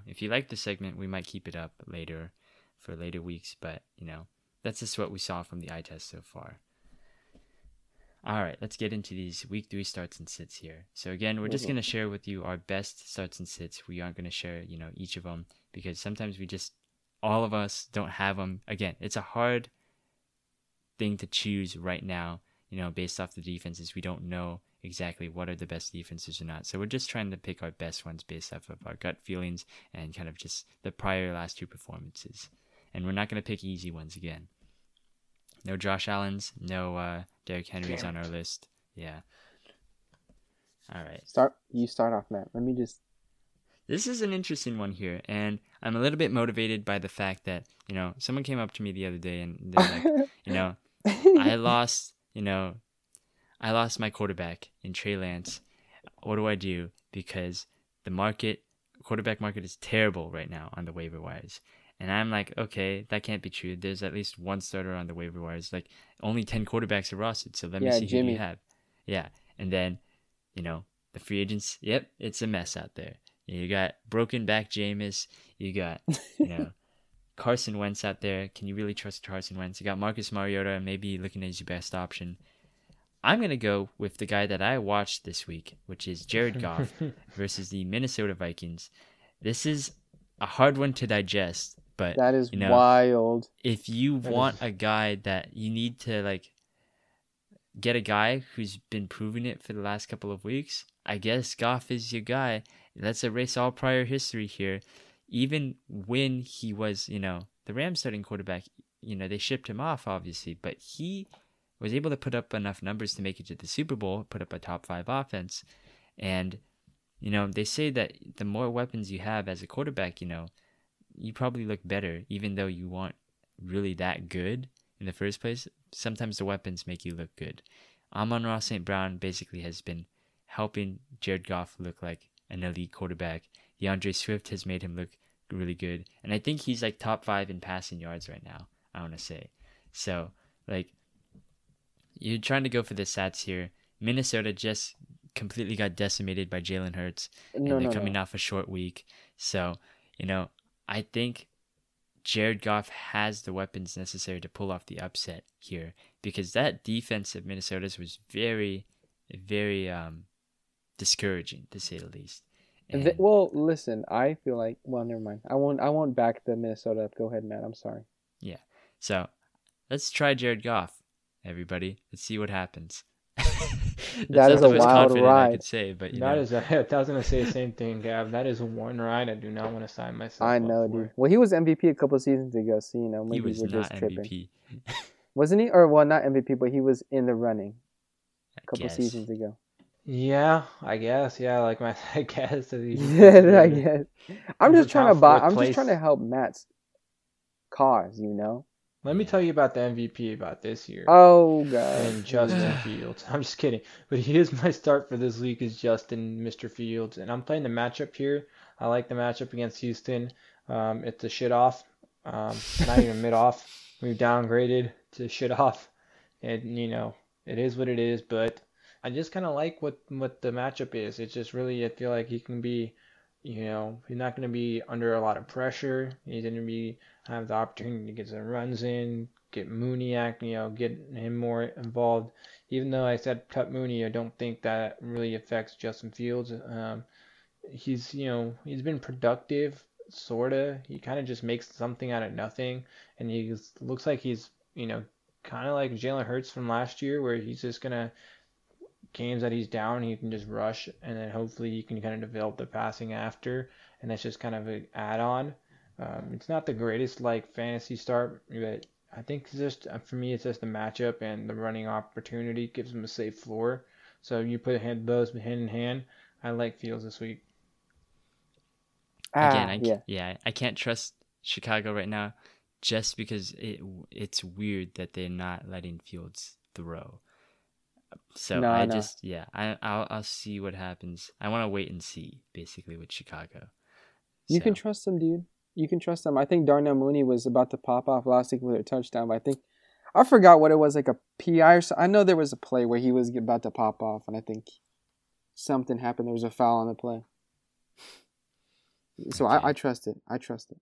If you like the segment, we might keep it up later for later weeks, but, that's just what we saw from the eye test so far. All right, let's get into these week 3 starts and sits here. So again, we're just going to share with you our best starts and sits. We aren't going to share, each of them, because sometimes all of us don't have them. Again, it's a hard thing to choose right now, based off the defenses. We don't know exactly what are the best defenses or not. So we're just trying to pick our best ones based off of our gut feelings and kind of just the prior last 2 performances. And we're not going to pick easy ones again. No Josh Allen's, no Derrick Henry's on our list. Yeah. All right. You start off, Matt. Let me just... This is an interesting one here, and I'm a little bit motivated by the fact that, someone came up to me the other day and they're like, I lost my quarterback in Trey Lance. What do I do? Because the quarterback market is terrible right now on the waiver wires. And I'm like, okay, that can't be true. There's at least one starter on the waiver wires. Like, only 10 quarterbacks are rostered, so let me see Jimmy. Who you have. Yeah, and then, the free agents, yep, it's a mess out there. You got broken back Jameis. You got, Carson Wentz out there. Can you really trust Carson Wentz? You got Marcus Mariota, maybe looking at your best option. I'm going to go with the guy that I watched this week, which is Jared Goff versus the Minnesota Vikings. This is a hard one to digest. But, that is wild. If you want a guy that you need to get a guy who's been proving it for the last couple of weeks, I guess Goff is your guy. Let's erase all prior history here. Even when he was, the Rams starting quarterback, they shipped him off, obviously, but he was able to put up enough numbers to make it to the Super Bowl, put up a top 5 offense. And, they say that the more weapons you have as a quarterback, you probably look better, even though you weren't really that good in the first place. Sometimes the weapons make you look good. Amon-Ra St. Brown basically has been helping Jared Goff look like an elite quarterback. DeAndre Swift has made him look really good. And I think he's top 5 in passing yards right now, I want to say. So, you're trying to go for the stats here. Minnesota just completely got decimated by Jalen Hurts. They're coming off a short week. So, I think Jared Goff has the weapons necessary to pull off the upset here, because that defense of Minnesota's was very, very discouraging, to say the least. And I feel like, never mind. I won't back the Minnesota up. Go ahead, Matt. I'm sorry. Yeah. So let's try Jared Goff, everybody. Let's see what happens. That is a wild ride. I could say, but I was gonna say the same thing, Gav. That is one ride I do not want to sign myself. I know, dude. Well, he was MVP a couple seasons ago, so maybe we're just tripping. He was not MVP, wasn't he? Or not MVP, but he was in the running a couple seasons ago. Yeah, I guess. Yeah, I guess. Yeah, I guess. I'm just trying to buy. I'm just trying to help Matt's cause, Let me tell you about the MVP about this year. Oh, God. And Justin Fields. I'm just kidding. But he is my start for this league is Justin, Mr. Fields. And I'm playing the matchup here. I like the matchup against Houston. It's a shit off. Not even mid off. We've downgraded to shit off. And, it is what it is. But I just kind of like what the matchup is. It's just really, I feel like he can be, he's not going to be under a lot of pressure. He's going to have the opportunity to get some runs in, get Mooney get him more involved. Even though I said cut Mooney, I don't think that really affects Justin Fields. He's he's been productive, sorta. He kind of just makes something out of nothing, and he looks like he's kind of like Jalen Hurts from last year, where he's just gonna games that he's down, he can just rush, and then hopefully he can kind of develop the passing after, and that's just kind of an add-on. It's not the greatest fantasy start, but I think for me it's just the matchup and the running opportunity gives him a safe floor. So you put those hand in hand. I like Fields this week. Again, I can't trust Chicago right now, just because it's weird that they're not letting Fields throw. So I'll see what happens. I want to wait and see, basically, with Chicago. You can trust them, dude. You can trust them. I think Darnell Mooney was about to pop off last week with a touchdown, but I forgot what it was, like a PI or something. I know there was a play where he was about to pop off, and I think something happened. There was a foul on the play. So okay. I trust it. I trust it.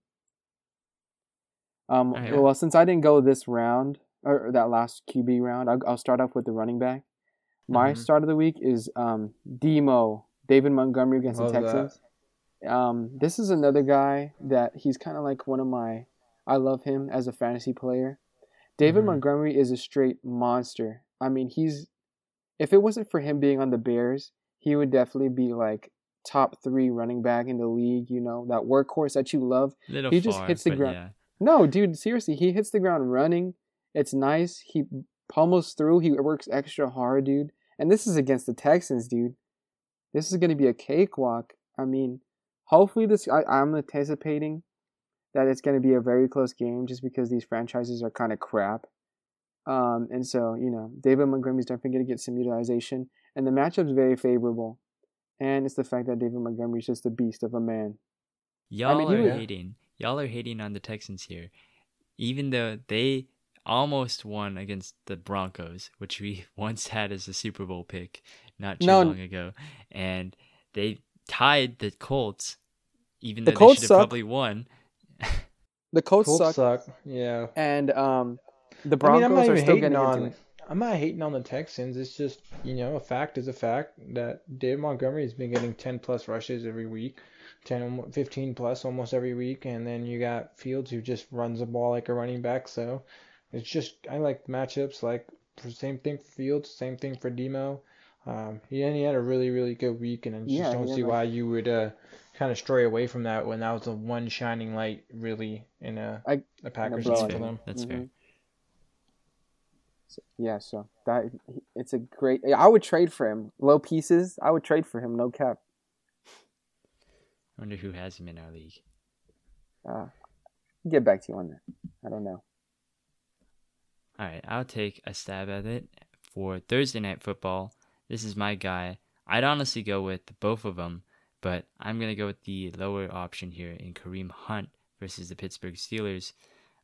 Well, since I didn't go this round, or that last QB round, I'll start off with the running back. My start of the week is David Montgomery against the Texans. This is another guy that he's kind of like one of my – I love him as a fantasy player. David Montgomery is a straight monster. I mean, he's – if it wasn't for him being on the Bears, he would definitely be like top 3 running back in the league, you know, that workhorse that you love. He just hits the ground. Yeah. No, dude, seriously, he hits the ground running. It's nice. He pummels through. He works extra hard, dude. And this is against the Texans, dude. This is going to be a cakewalk. I mean, hopefully I'm anticipating that it's going to be a very close game just because these franchises are kind of crap. And so, you know, David Montgomery's definitely going to get some utilization. And the matchup's very favorable. And it's the fact that David Montgomery's just a beast of a man. Y'all are hating on the Texans here. Even though they almost won against the Broncos, which we once had as a Super Bowl pick not too long ago. And they tied the Colts, even though they should have probably won. The Colts suck. Yeah. And the Broncos are still getting on. I'm not hating on the Texans. It's just, you know, a fact is a fact that David Montgomery has been getting 10-plus rushes every week. 10, 15-plus almost every week. And then you got Fields, who just runs the ball like a running back, so... It's just, I like matchups, like same thing for Fields, same thing for Demo. He had a really, really good week, and I just don't see why you would kind of stray away from that when that was the one shining light, really, in a Packers game for them. That's fair. So that it's a great – I would trade for him. Low pieces, I would trade for him, no cap. I wonder who has him in our league. Get back to you on that. I don't know. All right, I'll take a stab at it for Thursday Night Football. This is my guy. I'd honestly go with both of them, but I'm going to go with the lower option here in Kareem Hunt versus the Pittsburgh Steelers.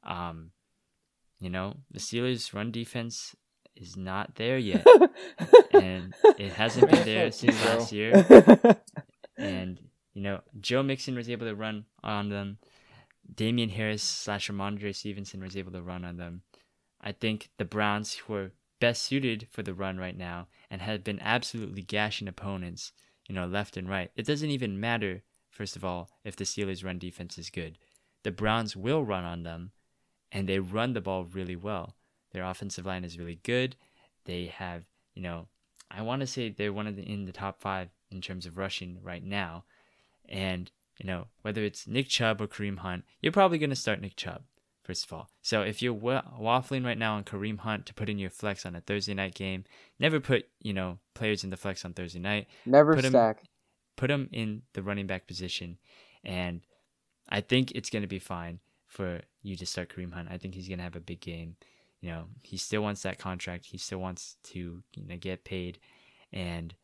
You know, the Steelers' run defense is not there yet, and it hasn't been there since last year. And, you know, Joe Mixon was able to run on them. Damian Harris / Rhamondre Stevenson was able to run on them. I think the Browns, who are best suited for the run right now and have been absolutely gashing opponents, you know, left and right. It doesn't even matter, first of all, if the Steelers' run defense is good. The Browns will run on them, and they run the ball really well. Their offensive line is really good. They have, you know, I want to say they're in the top 5 in terms of rushing right now. And, you know, whether it's Nick Chubb or Kareem Hunt, you're probably going to start Nick Chubb. First of all. So if you're waffling right now on Kareem Hunt to put in your flex on a Thursday night game, never put, you know, players in the flex on Thursday night. Never stack. Put them in the running back position. And I think it's going to be fine for you to start Kareem Hunt. I think he's going to have a big game. You know, he still wants that contract. He still wants to, you know, get paid. And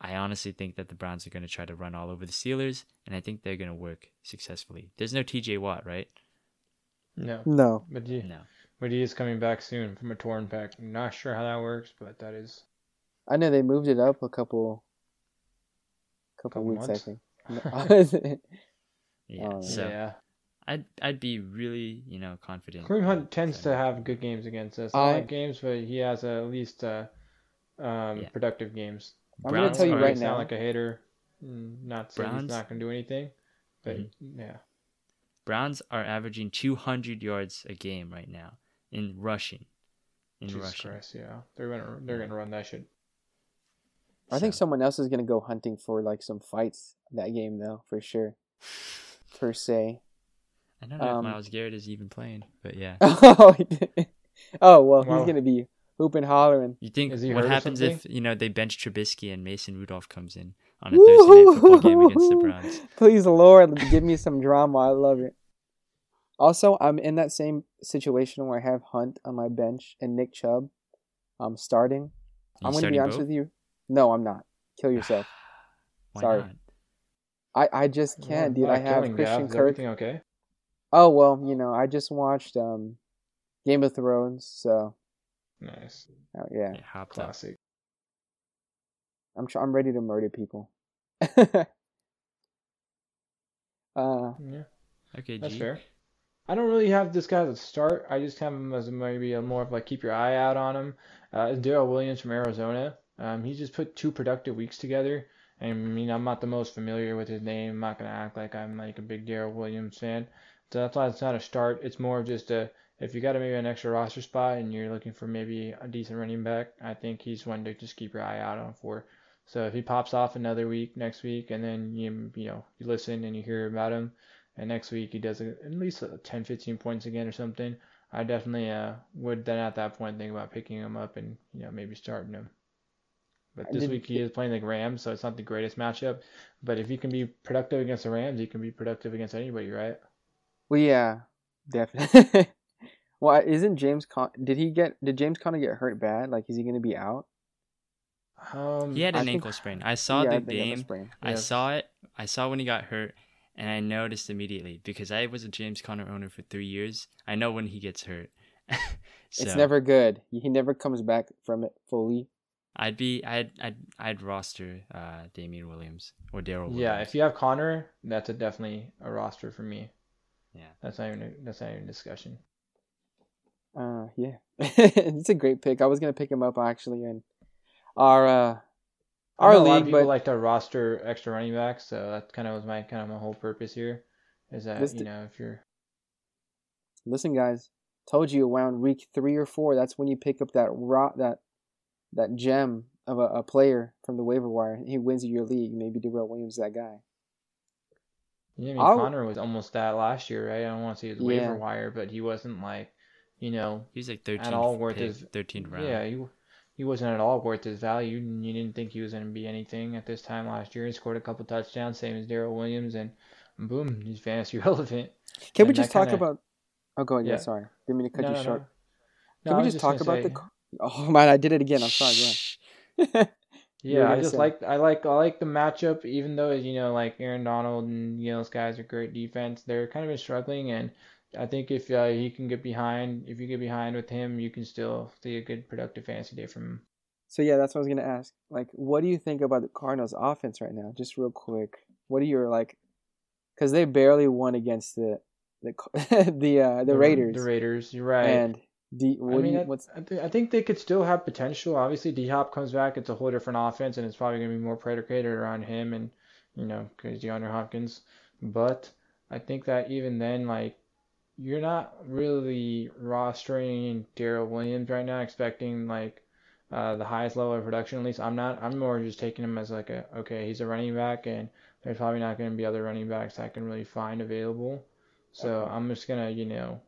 I honestly think that the Browns are going to try to run all over the Steelers. And I think they're going to work successfully. There's no TJ Watt, right? No. But he is coming back soon from a torn pack. I'm not sure how that works, but that is. I know they moved it up a couple weeks, months? I think. I'd be really, you know, confident. Kareem Hunt tends to have good games against us. I like games, but he has at least productive games. I'm going to tell you right now, like a hater, not saying he's not going to do anything, but yeah. Browns are averaging 200 yards a game right now in rushing. Jesus Christ, yeah. They're gonna run that shit. I think someone else is gonna go hunting for like some fights that game though, for sure. Per se. I don't know if Myles Garrett is even playing, but yeah. He's gonna be hooping, hollering. You think what happens if, you know, they bench Trubisky and Mason Rudolph comes in on a Thursday night football game against the Browns? Please, Lord, give me some drama. I love it. Also, I'm in that same situation where I have Hunt on my bench and Nick Chubb starting. I'm going to be honest with you. No, I'm not. Kill yourself. Sorry. I just can't, dude. I have Christian Kirk. Everything okay? Oh, well, you know, I just watched Game of Thrones, so. Nice. Oh, yeah. Classic. I'm ready to murder people. Yeah. Okay, that's fair. I don't really have this guy as a start. I just have him as maybe a more of like keep your eye out on him. Darrel Williams from Arizona. He just put two productive weeks together. I mean, I'm not the most familiar with his name. I'm not gonna act like I'm like a big Darrel Williams fan. So that's why it's not a start. It's more of just a if you got maybe an extra roster spot and you're looking for maybe a decent running back, I think he's one to just keep your eye out on for. So if he pops off another week, next week, and then you know you listen and you hear about him, and next week he does at least 10, 15 points again or something, I definitely would then at that point think about picking him up and you know maybe starting him. But this week he is playing the Rams, so it's not the greatest matchup. But if he can be productive against the Rams, he can be productive against anybody, right? Well, yeah, definitely. Well, isn't James Conner? Did James Conner get hurt bad? Like, is he going to be out? He had an ankle sprain. I saw the game. Yeah. I saw it. I saw when he got hurt, and I noticed immediately because I was a James Conner owner for 3 years. I know when he gets hurt. So, it's never good. He never comes back from it fully. I'd roster Damian Williams or Darrel Williams. Yeah, if you have Conner, that's definitely a roster for me. Yeah, that's not even a discussion. Yeah, it's a great pick. I was gonna pick him up actually in our league. A lot of people like to roster extra running backs, so that kind of was my whole purpose here. Is that you know if you're listen, guys, told you around week 3 or 4, that's when you pick up that gem of a player from the waiver wire. He wins your league. Maybe Darrel Williams, that guy. Yeah, I mean, Conner was almost that last year, right? I don't want to say his waiver wire, but he wasn't like, you know, he was like 13th at all worth his 13th round. Yeah, he wasn't at all worth his value. You didn't think he was going to be anything at this time last year. He scored a couple touchdowns, same as Darrel Williams, and boom, he's fantasy relevant. Can we just talk about? Oh, go ahead. Yeah, sorry, didn't mean to cut you short. No. Can we just talk about the? Oh man, I did it again. I'm sorry. Yeah, yeah. I like the matchup. Even though you know, like Aaron Donald and you know, those guys are great defense. They're kind of been struggling, and I think if you get behind with him, you can still see a good productive fantasy day from him. So yeah, that's what I was gonna ask. Like, what do you think about the Cardinals' offense right now? Just real quick, what are your like? Because they barely won against the Raiders. The Raiders, you're right. And I think they could still have potential. Obviously, D-Hop comes back. It's a whole different offense, and it's probably going to be more predicated around him and, you know, because DeAndre Hopkins. But I think that even then, like, you're not really rostering Darrel Williams right now, expecting, like, the highest level of production. At least I'm not. I'm more just taking him as, like, he's a running back, and there's probably not going to be other running backs I can really find available. So okay. I'm just going to, you know,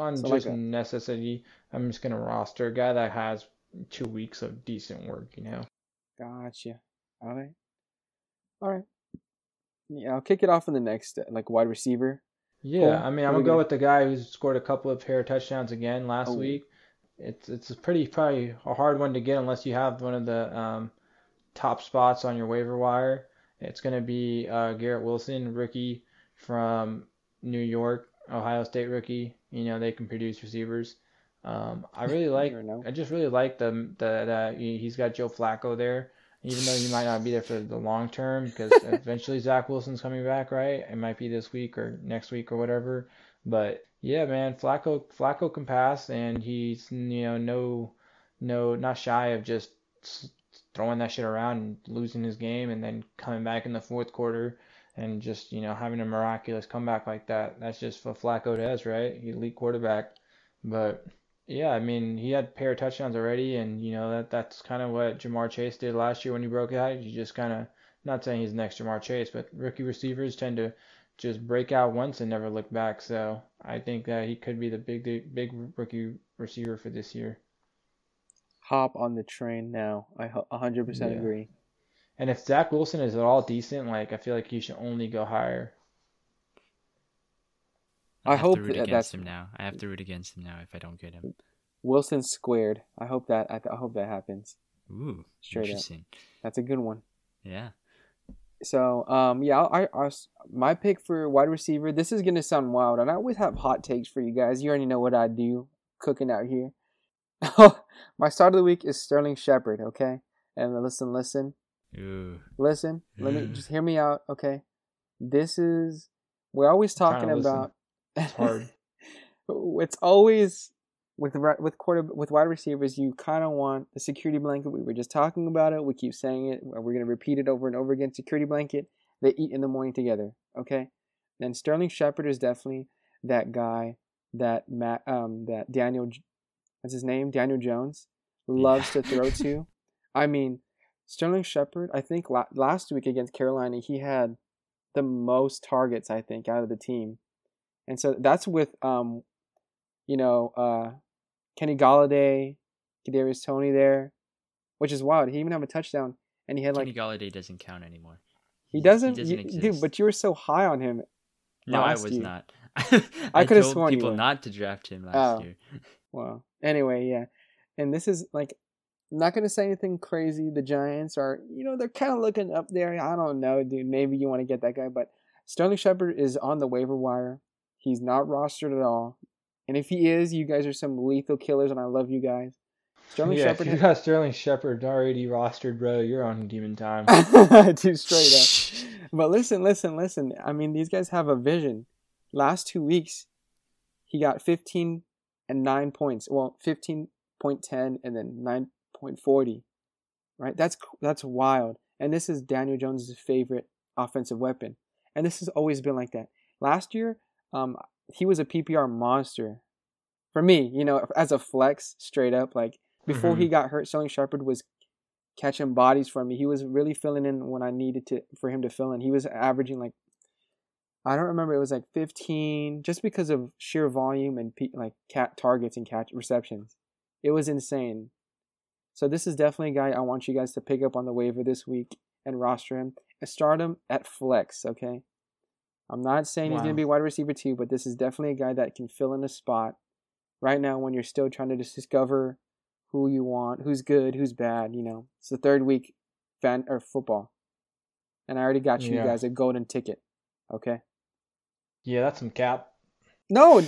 necessity, I'm just going to roster a guy that has 2 weeks of decent work, you know? Gotcha. All right. Yeah, I'll kick it off in the next, like, wide receiver. Yeah, I mean, I'm going to go with the guy who scored a couple of pair of touchdowns again last week. It's probably a hard one to get unless you have one of the top spots on your waiver wire. It's going to be Garrett Wilson, rookie from New York, Ohio State rookie. You know, they can produce receivers. I just really like that he's got Joe Flacco there, even though he might not be there for the long term because eventually Zach Wilson's coming back, right? It might be this week or next week or whatever. But yeah, man, Flacco can pass, and he's, you know, not shy of just throwing that shit around and losing his game and then coming back in the fourth quarter. And just, you know, having a miraculous comeback like that, that's just what Flacco does, right? Elite quarterback. But, yeah, I mean, he had a pair of touchdowns already, and, you know, that's kind of what Jamar Chase did last year when he broke out. He just kind of, not saying he's the next Jamar Chase, but rookie receivers tend to just break out once and never look back. So I think that he could be the big rookie receiver for this year. Hop on the train now. I 100% agree. And if Zach Wilson is at all decent, like, I feel like you should only go higher. I have to root against him now if I don't get him. Wilson squared. I hope that happens. Ooh, straight interesting. Up. That's a good one. Yeah. So, my pick for wide receiver, this is going to sound wild, and I always have hot takes for you guys. You already know what I do, cooking out here. My start of the week is Sterling Shepard, okay? And listen. Ooh. Listen, ooh. Let me just hear me out, okay? This is, we're always talking about. It's hard. It's always, with wide receivers, you kind of want the security blanket. We were just talking about it. We keep saying it. We're going to repeat it over and over again. Security blanket, they eat in the morning together, okay? And Sterling Shepard is definitely that guy that that Daniel, what's his name? Daniel Jones loves to throw to. I mean, Sterling Shepard, I think last week against Carolina, he had the most targets, I think, out of the team. And so that's with, Kenny Golladay, Kadarius Toney there, which is wild. He even have a touchdown, and he had like. Kenny Golladay doesn't count anymore. He doesn't exist. Dude, but you were so high on him. No, I was not. I could have sworn people not to draft him last year. Well, anyway, yeah, and this is like, I'm not gonna say anything crazy. The Giants are, they're kind of looking up there. I don't know, dude. Maybe you want to get that guy, but Sterling Shepard is on the waiver wire. He's not rostered at all, and if he is, you guys are some lethal killers, and I love you guys. Sterling Shepard. If you got Sterling Shepard already rostered, bro, you're on demon time. Too straight up. But listen. I mean, these guys have a vision. Last 2 weeks, he got 15. And 9 points. Well, 15.10 and then 9.40. Right? That's wild. And this is Daniel Jones' favorite offensive weapon. And this has always been like that. Last year, he was a PPR monster. For me, as a flex, straight up, like before he got hurt, Sterling Shepard was catching bodies for me. He was really filling in when I needed to for him to fill in. He was averaging like, I don't remember. It was like 15, just because of sheer volume and targets and catch receptions. It was insane. So this is definitely a guy I want you guys to pick up on the waiver this week and roster him and start him at flex. Okay, I'm not saying he's going to be wide receiver too, but this is definitely a guy that can fill in a spot right now when you're still trying to discover who you want, who's good, who's bad. It's the third week football, and I already got you guys a golden ticket. Okay. Yeah, that's some cap. No,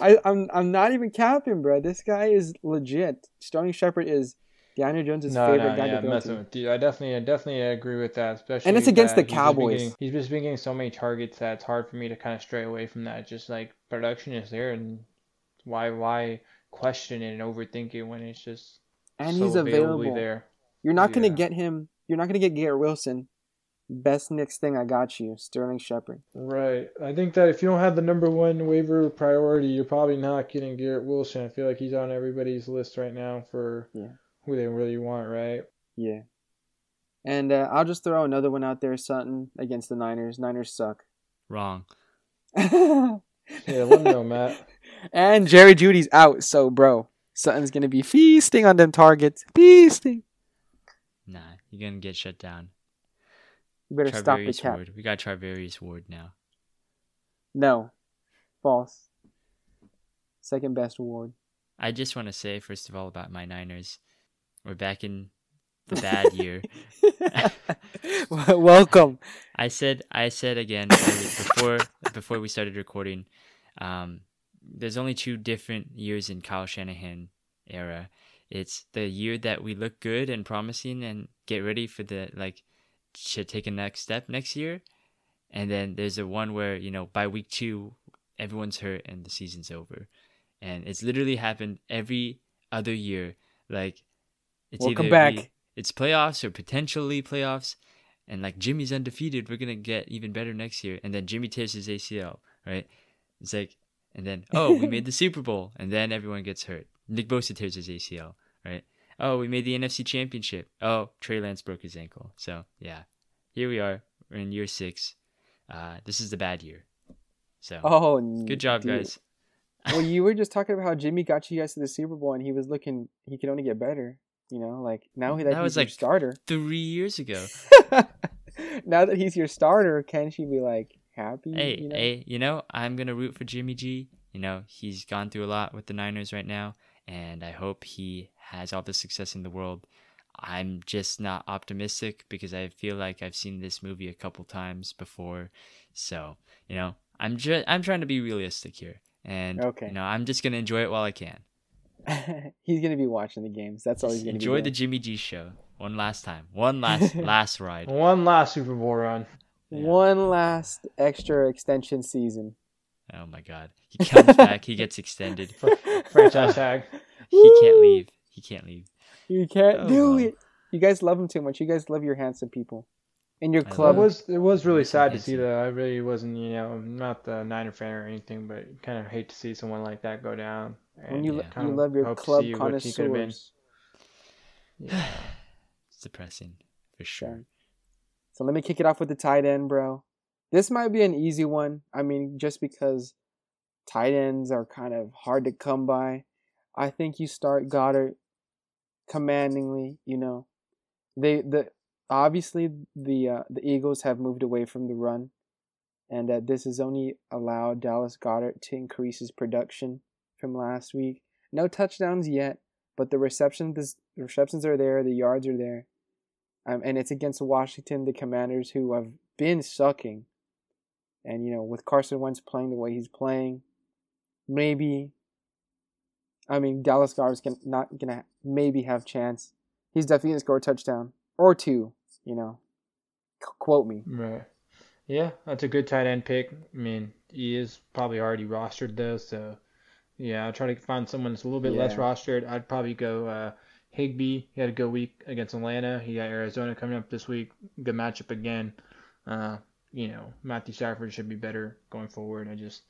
I'm not even capping, bro. This guy is legit. Sterling Shepard is Daniel Jones' favorite guy to go messing to. With you. I definitely agree with that, especially. And it's against the Cowboys. He's just been getting so many targets that it's hard for me to kind of stray away from that. Just like production is there, and why question it and overthink it when it's just and so he's available there. You're not going to get him. You're not going to get Garrett Wilson. Best next thing I got you, Sterling Shepard. Right. I think that if you don't have the number one waiver priority, you're probably not getting Garrett Wilson. I feel like he's on everybody's list right now for who they really want, right? Yeah. And I'll just throw another one out there, Sutton, against the Niners. Niners suck. Wrong. Yeah, let me know, Matt. And Jerry Judy's out, so, bro, Sutton's going to be feasting on them targets. Feasting. Nah, you're going to get shut down. You better stop the cap. Ward. We got Travarius Ward now. No. False. Second best Ward. I just want to say, first of all, about my Niners. We're back in the bad year. Welcome. I said again before we started recording, there's only two different years in Kyle Shanahan era. It's the year that we look good and promising and get ready for the should take a next step next year, and then there's the one where by week 2 everyone's hurt and the season's over, and it's literally happened every other year. Like it's it's playoffs or potentially playoffs, and like Jimmy's undefeated, we're gonna get even better next year, and then Jimmy tears his ACL, right? It's like, and then we made the Super Bowl, and then everyone gets hurt. Nick Bosa tears his ACL, right? We made the NFC Championship. Trey Lance broke his ankle. So, yeah. Here we are. We're in year 6. This is the bad year. So, good job, dude. Guys. Well, you were just talking about how Jimmy got you guys to the Super Bowl, and he was looking – he could only get better. Now he's your starter. 3 years ago. Now that he's your starter, can she be, happy? Hey, I'm going to root for Jimmy G. You know, he's gone through a lot with the Niners right now, and I hope he has all the success in the world. I'm just not optimistic because I feel like I've seen this movie a couple times before. So, you know, I'm trying to be realistic here. And, okay, you know, I'm just going to enjoy it while I can. He's going to be watching the games. That's all he's going to be doing. Enjoy the Jimmy G show one last time. One last last ride. One last Super Bowl run. Yeah. One last extra extension season. Oh, my God. He comes back. He gets extended. Franchise tag. He can't leave. He can't leave. You can't do it. You guys love him too much. You guys love your handsome people. And your club. It was really sad to see that. I really wasn't, you know, I'm not the Niner fan or anything, but kind of hate to see someone like that go down. And you love your club connoisseurs. Yeah. It's depressing, for sure. So let me kick it off with the tight end, bro. This might be an easy one. I mean, just because tight ends are kind of hard to come by. I think you start Goddard commandingly, you know. The Eagles have moved away from the run, and this has only allowed Dallas Goedert to increase his production from last week. No touchdowns yet, but the receptions are there, the yards are there, and it's against Washington, the Commanders, who have been sucking. And, you know, with Carson Wentz playing the way he's playing, Dallas Goedert's not going to maybe have chance. He's definitely going to score a touchdown or two, you know. Quote me. Right. Yeah, that's a good tight end pick. I mean, he is probably already rostered, though. So, yeah, I'll try to find someone that's a little bit less rostered. I'd probably go Higbee. He had a good week against Atlanta. He got Arizona coming up this week. Good matchup again. You know, Matthew Stafford should be better going forward. I just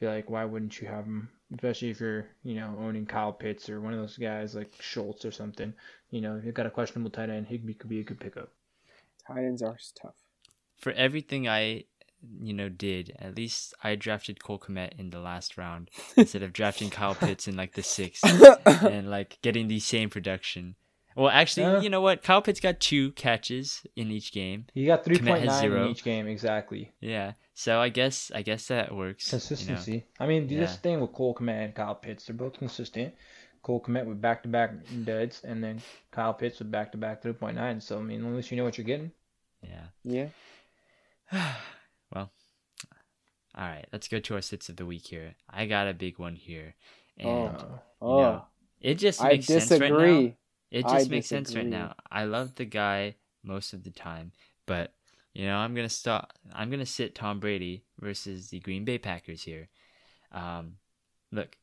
feel like, why wouldn't you have him? Especially if you're, you know, owning Kyle Pitts or one of those guys like Schultz or something. You know, if you've got a questionable tight end, Higbee could be a good pickup. Tight ends are tough. For everything I, you know, did, at least I drafted Cole Kmet in the last round instead of drafting Kyle Pitts in like the sixth and like getting the same production. Well, actually, you know what? Kyle Pitts got 2 catches in each game. He got 3.9 in each game, exactly. Yeah, so I guess that works. Consistency. You know? I mean, this thing with Cole Kmet and Kyle Pitts, they're both consistent. Cole Kmet with back-to-back duds, and then Kyle Pitts with back-to-back 3.9. So, I mean, at least you know what you're getting. Yeah. Yeah. Well, all right. Let's go to our sits of the week here. I got a big one here. And, you know, it just makes sense right now. I love the guy most of the time, but you know, I'm gonna sit Tom Brady versus the Green Bay Packers here. Look,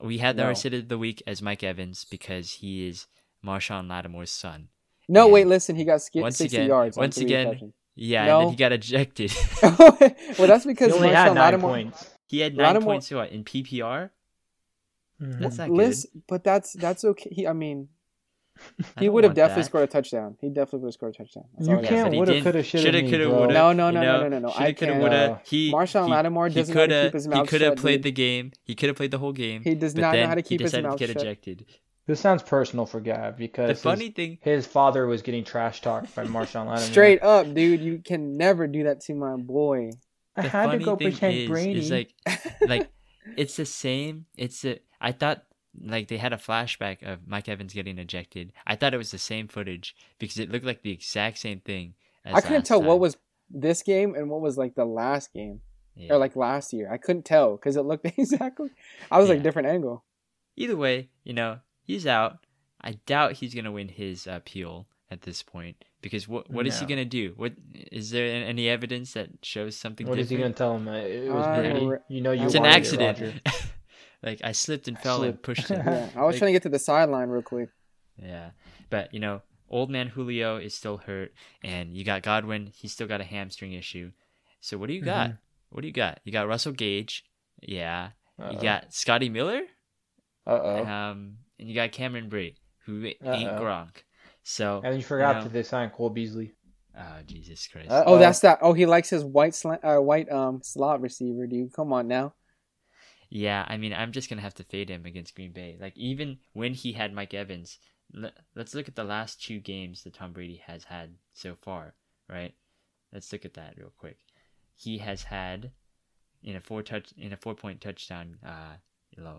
we had our sit of the week as Mike Evans because he is Marshawn Lattimore's son. No, and wait, listen, he got 60 yards. Once again, reception. Yeah, no. And then he got ejected. Well, that's because he only had 9 points. He had 9 points in PPR. Mm-hmm. That's not good. But that's okay. He would have definitely scored a touchdown. He definitely would have scored a touchdown. You can't would have, could have, should have, could have, would have. No. I can't. Marshawn Lattimore doesn't know how to keep his mouth shut. He could have played the game. He could have played the whole game. He does not know how to keep his mouth shut. He decided to get ejected. This sounds personal for Gav because his father was getting trash talked by Marshawn Lattimore. Straight up, dude. You can never do that to my boy. I had to go pretend Brady. It's like it's the same. I thought like they had a flashback of Mike Evans getting ejected. I thought it was the same footage because it looked like the exact same thing. I couldn't tell what was this game and what was like the last game or like last year. I couldn't tell because it looked exactly. I was like different angle. Either way, you know, he's out. I doubt he's gonna win his appeal at this point because what is he gonna do? What is there any evidence that shows something? What different? Is he gonna tell him? It was Brady. You know, it's an accident. Like, I slipped and fell and pushed him. Yeah, I was trying to get to the sideline real quick. Yeah. But, you know, old man Julio is still hurt. And you got Godwin. He's still got a hamstring issue. So what do you got? What do you got? You got Russell Gage. Yeah. Uh-oh. You got Scotty Miller. Uh-oh. And you got Cameron Brate, who ain't Gronk. So, and you forgot that they signed Cole Beasley. Oh, Jesus Christ. Oh, that's that. Oh, he likes his white slot receiver, dude. Come on now. Yeah, I mean, I'm just going to have to fade him against Green Bay. Like, even when he had Mike Evans, let's look at the last 2 games that Tom Brady has had so far, right? Let's look at that real quick. He has had, in a four-point touchdown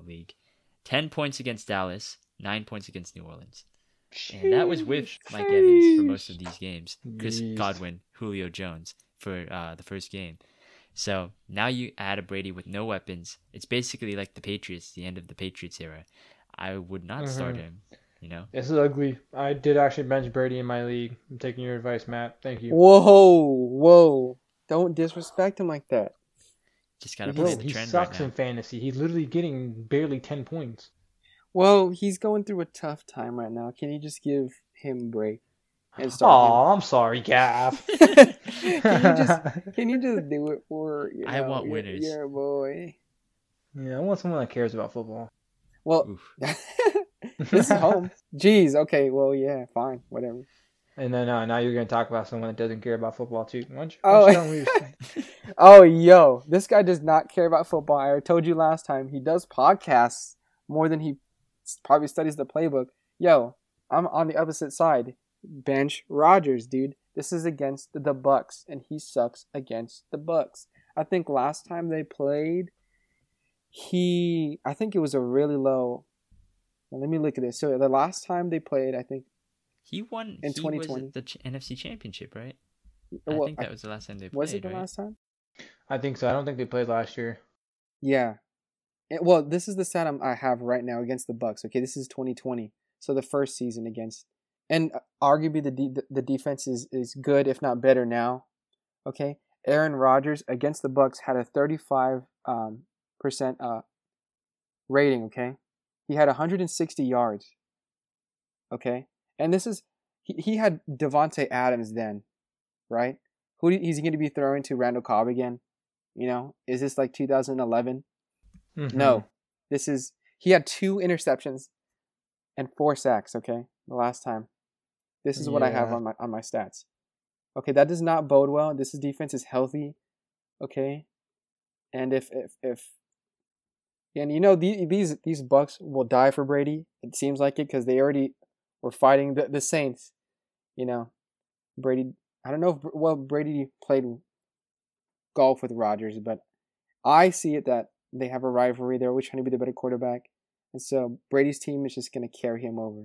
league. 10 points against Dallas, 9 points against New Orleans. And that was with Mike Evans for most of these games. Chris Godwin, Julio Jones for the first game. So now you add a Brady with no weapons. It's basically like the Patriots, the end of the Patriots era. I would not start him, you know? This is ugly. I did actually bench Brady in my league. I'm taking your advice, Matt. Thank you. Whoa. Don't disrespect him like that. Just got to play the trend right now. He sucks in fantasy. He's literally getting barely 10 points. Well, he's going through a tough time right now. Can you just give him a break and start? Oh, I'm sorry, Gav. Can you just do it for I want winners. Your boy. Yeah, I want someone that cares about football. Well, this is home. Jeez. Okay. Well, yeah. Fine. Whatever. And then now you're gonna talk about someone that doesn't care about football too. Why don't you Oh, yo, this guy does not care about football. I told you last time. He does podcasts more than he probably studies the playbook. Yo, I'm on the opposite side. Bench Rodgers, dude. This is against the Bucks, and he sucks against the Bucks. I think last time they played, I think it was a really low. Well, let me look at this. So the last time they played, I think he won in 2020. Was the NFC Championship, right? Well, I think that was the last time they played. Was it the last time? I think so. I don't think they played last year. Yeah. Well, this is the stat I have right now against the Bucks. Okay, this is 2020, so the first season against, and arguably the defense is good, if not better now. Okay, Aaron Rodgers against the Bucks had a 35% rating. Okay, he had 160 yards. Okay, and this is he had Devontae Adams then, right? Who he's going to be throwing to? Randall Cobb again? You know, is this like 2011? Mm-hmm. No, he had 2 interceptions and 4 sacks. Okay, the last time. This is what I have on my stats. Okay, that does not bode well. This defense is healthy. Okay, and these Bucks will die for Brady. It seems like it because they already were fighting the Saints. You know, Brady. I don't know if Brady played golf with Rodgers, but I see it that. They have a rivalry. They're always trying to be the better quarterback. And so Brady's team is just going to carry him over.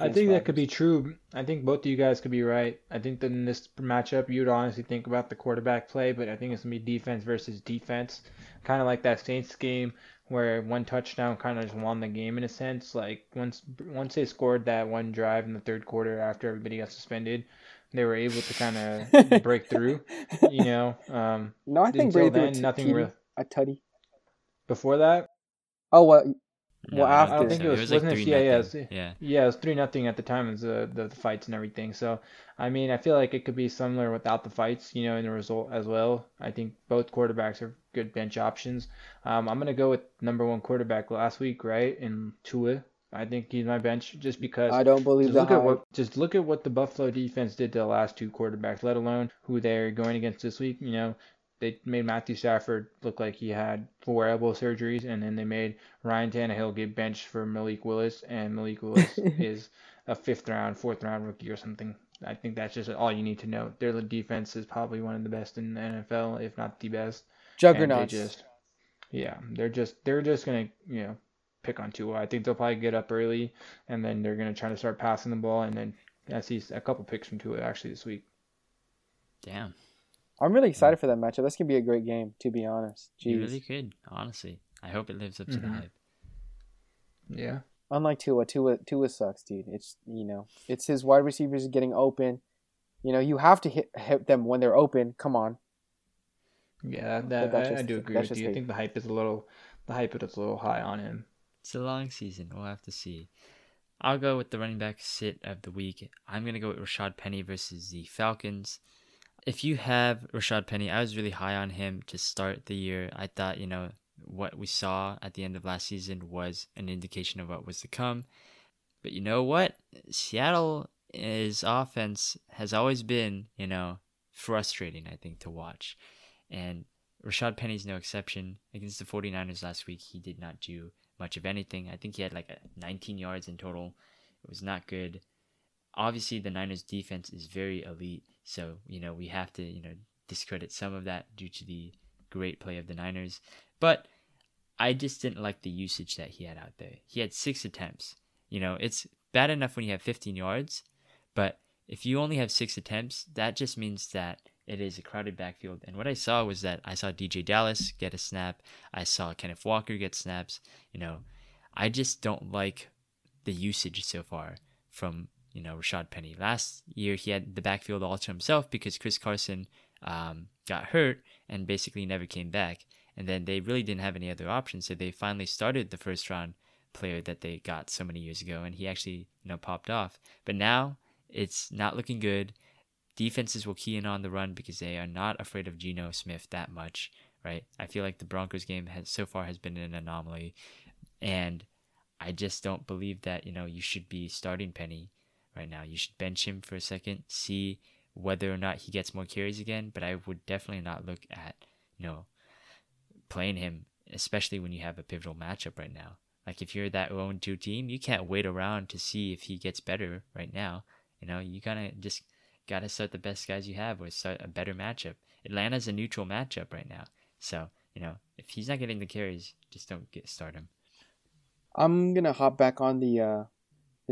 I think that could be true. I think both of you guys could be right. I think that in this matchup, you'd honestly think about the quarterback play, but I think it's going to be defense versus defense. Kind of like that Saints game where one touchdown kind of just won the game in a sense. Like once they scored that one drive in the third quarter after everybody got suspended, they were able to kind of break through, you know. No, I think Brady then, nothing real. A tutty. Before that? Oh, well, no, after. I don't think it was like 3-0. Yeah, it was 3-0 at the time, was the fights and everything. So, I mean, I feel like it could be similar without the fights, you know, in the result as well. I think both quarterbacks are good bench options. I'm going to go with number 1 quarterback last week, right, in Tua. I think he's my bench just because I don't believe that. Just look at what the Buffalo defense did to the last 2 quarterbacks, let alone who they're going against this week. You know, they made Matthew Stafford look like he had 4 elbow surgeries, and then they made Ryan Tannehill get benched for Malik Willis, and Malik Willis is a 4th round rookie or something. I think that's just all you need to know. Their defense is probably one of the best in the NFL, if not the best. Juggernauts. They're just gonna pick on Tua. I think they'll probably get up early, and then they're going to try to start passing the ball, and then I see a couple picks from Tua actually this week. Damn. I'm really excited for that matchup. That's going to be a great game, to be honest. Jeez. You really could, honestly. I hope it lives up to the hype. Yeah. Unlike Tua sucks, dude. It's, it's his wide receivers getting open. You know, you have to hit them when they're open. Come on. Yeah, I do agree with you. Hate. I think the hype is a little high on him. It's a long season. We'll have to see. I'll go with the running back sit of the week. I'm going to go with Rashad Penny versus the Falcons. If you have Rashad Penny, I was really high on him to start the year. I thought, what we saw at the end of last season was an indication of what was to come. But you know what? Seattle's offense has always been, frustrating, I think, to watch. And Rashad Penny's no exception. Against the 49ers last week, he did not do much of anything. I think he had 19 yards in total. It was not good. Obviously, the Niners defense is very elite. So, we have to, discredit some of that due to the great play of the Niners. But I just didn't like the usage that he had out there. He had 6 attempts. You know, it's bad enough when you have 15 yards, but if you only have 6 attempts, that just means that it is a crowded backfield. And what I saw was that I saw DJ Dallas get a snap. I saw Kenneth Walker get snaps. You know, I just don't like the usage so far from, you know, Rashad Penny. Last year, he had the backfield all to himself because Chris Carson got hurt and basically never came back. And then they really didn't have any other options, so they finally started the first round player that they got so many years ago, and he actually, you know, popped off. But now it's not looking good. Defenses will key in on the run because they are not afraid of Geno Smith that much, right? I feel like the Broncos game has so far has been an anomaly, and I just don't believe that, you know, you should be starting Penny right now. You should bench him for a second, see whether or not he gets more carries again, but I would definitely not look at, you know, playing him, especially when you have a pivotal matchup right now. Like, if you're that 0-2 team, you can't wait around to see if he gets better right now. You know, you kind of just got to start the best guys you have or start a better matchup. Atlanta's a neutral matchup right now. So, you know, if he's not getting the carries, just don't start him. I'm going to hop back on the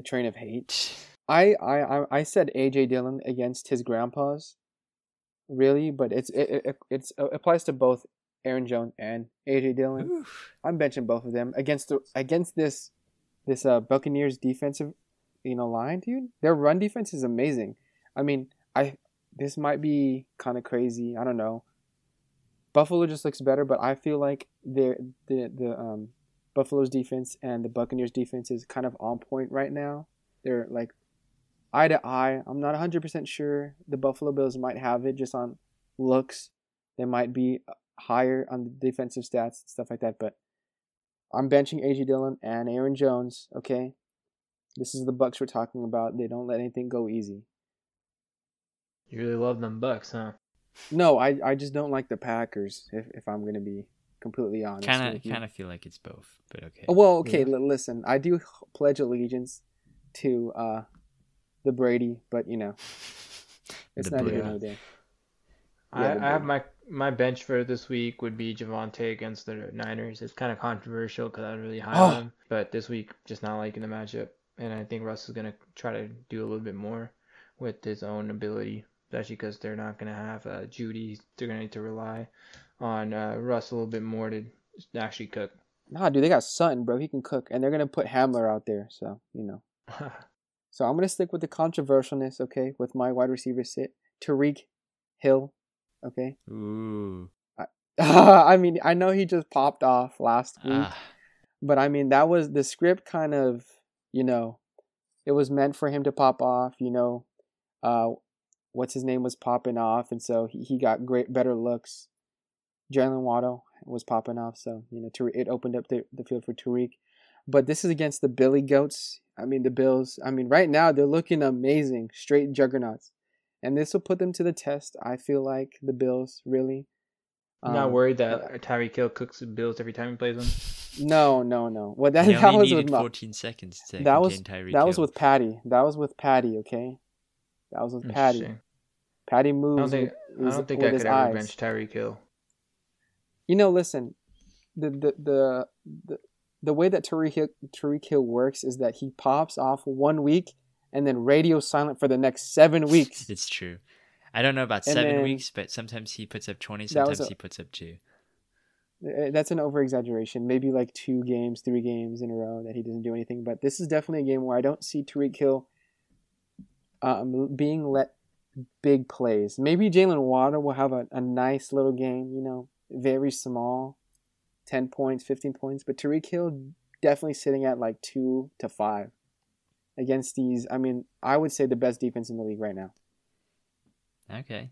train of hate. I said A.J. Dillon against his grandpas, really, but it applies to both Aaron Jones and A.J. Dillon. Oof. I'm benching both of them against this Buccaneers defensive, you know, line, dude. Their run defense is amazing. I mean, this might be kind of crazy. I don't know. Buffalo just looks better, but I feel like the Buffalo's defense and the Buccaneers defense is kind of on point right now. They're like eye to eye. I'm not 100% sure. The Buffalo Bills might have it just on looks. They might be higher on the defensive stats and stuff like that, but I'm benching A.J. Dillon and Aaron Jones, okay? This is the Bucs we're talking about. They don't let anything go easy. You really love them Bucs, huh? No, I just don't like the Packers, if I'm going to be completely honest. Kind of feel like it's both, but okay. Oh, well, okay, yeah. Listen, I do pledge allegiance to the Brady, but, you know, it's not even a day. I have my bench for this week would be Javonte against the Niners. It's kind of controversial because I was really high on him, but this week just not liking the matchup, and I think Russ is going to try to do a little bit more with his own ability, especially because they're not going to have Judy. They're going to need to rely on Russ a little bit more to actually cook. Nah, dude, they got Sutton, bro. He can cook, and they're going to put Hamler out there, so, you know. So I'm going to stick with the controversialness, okay, with my wide receiver sit, Tyreek Hill. Okay. Ooh. I mean, I know he just popped off last week, but I mean, that was the script kind of, you know, it was meant for him to pop off, you know, what's his name was popping off. And so he got better looks. Jalen Waddle was popping off. So, you know, it opened up the field for Tyreek, but this is against the Billy Goats. I mean, the Bills, I mean, right now they're looking amazing, straight juggernauts. And this will put them to the test, I feel like, the Bills, really. I'm not worried that Tyreek Hill cooks the Bills every time he plays them? No. Well, that was with 14 seconds to contain Tyreek Hill. That was with Patty. Okay? That was with Patty. Patty moves. I don't think I could ever bench Tyreek Hill. You know, listen, the way that Tyreek Hill works is that he pops off one week and then radio silent for the next 7 weeks. It's true. I don't know about 7 weeks, but sometimes he puts up 20, sometimes he puts up 2. That's an over-exaggeration. Maybe like 2 games, 3 games in a row that he doesn't do anything. But this is definitely a game where I don't see Tyreek Hill being let big plays. Maybe Jalen Waddle will have a nice little game, you know, very small, 10 points, 15 points. But Tyreek Hill definitely sitting at like 2 to 5. Against these, I mean, I would say the best defense in the league right now. Okay.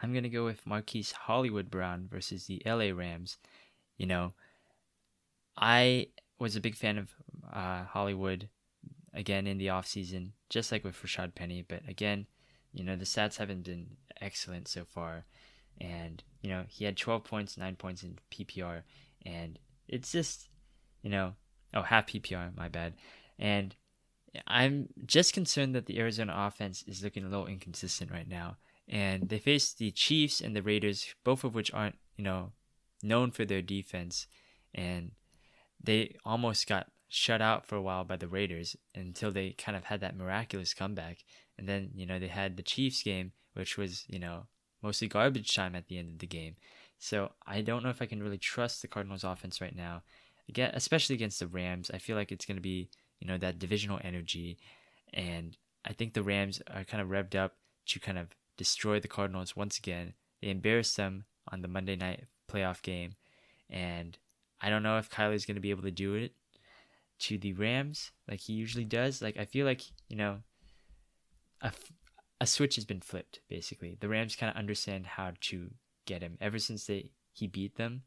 I'm going to go with Marquise Hollywood Brown versus the LA Rams. You know, I was a big fan of Hollywood, again, in the offseason, just like with Rashad Penny. But again, you know, the stats haven't been excellent so far. And, you know, he had 12 points, 9 points in PPR. And it's just, you know, half PPR, my bad. And I'm just concerned that the Arizona offense is looking a little inconsistent right now. And they face the Chiefs and the Raiders, both of which aren't, you know, known for their defense, and they almost got shut out for a while by the Raiders until they kind of had that miraculous comeback. And then, you know, they had the Chiefs game, which was, you know, mostly garbage time at the end of the game. So I don't know if I can really trust the Cardinals offense right now, again, especially against the Rams. I feel like it's going to be, you know, that divisional energy. And I think the Rams are kind of revved up to kind of destroy the Cardinals once again. They embarrassed them on the Monday night playoff game. And I don't know if Kyler's going to be able to do it to the Rams like he usually does. Like, I feel like, you know, a switch has been flipped, basically. The Rams kind of understand how to get him ever since he beat them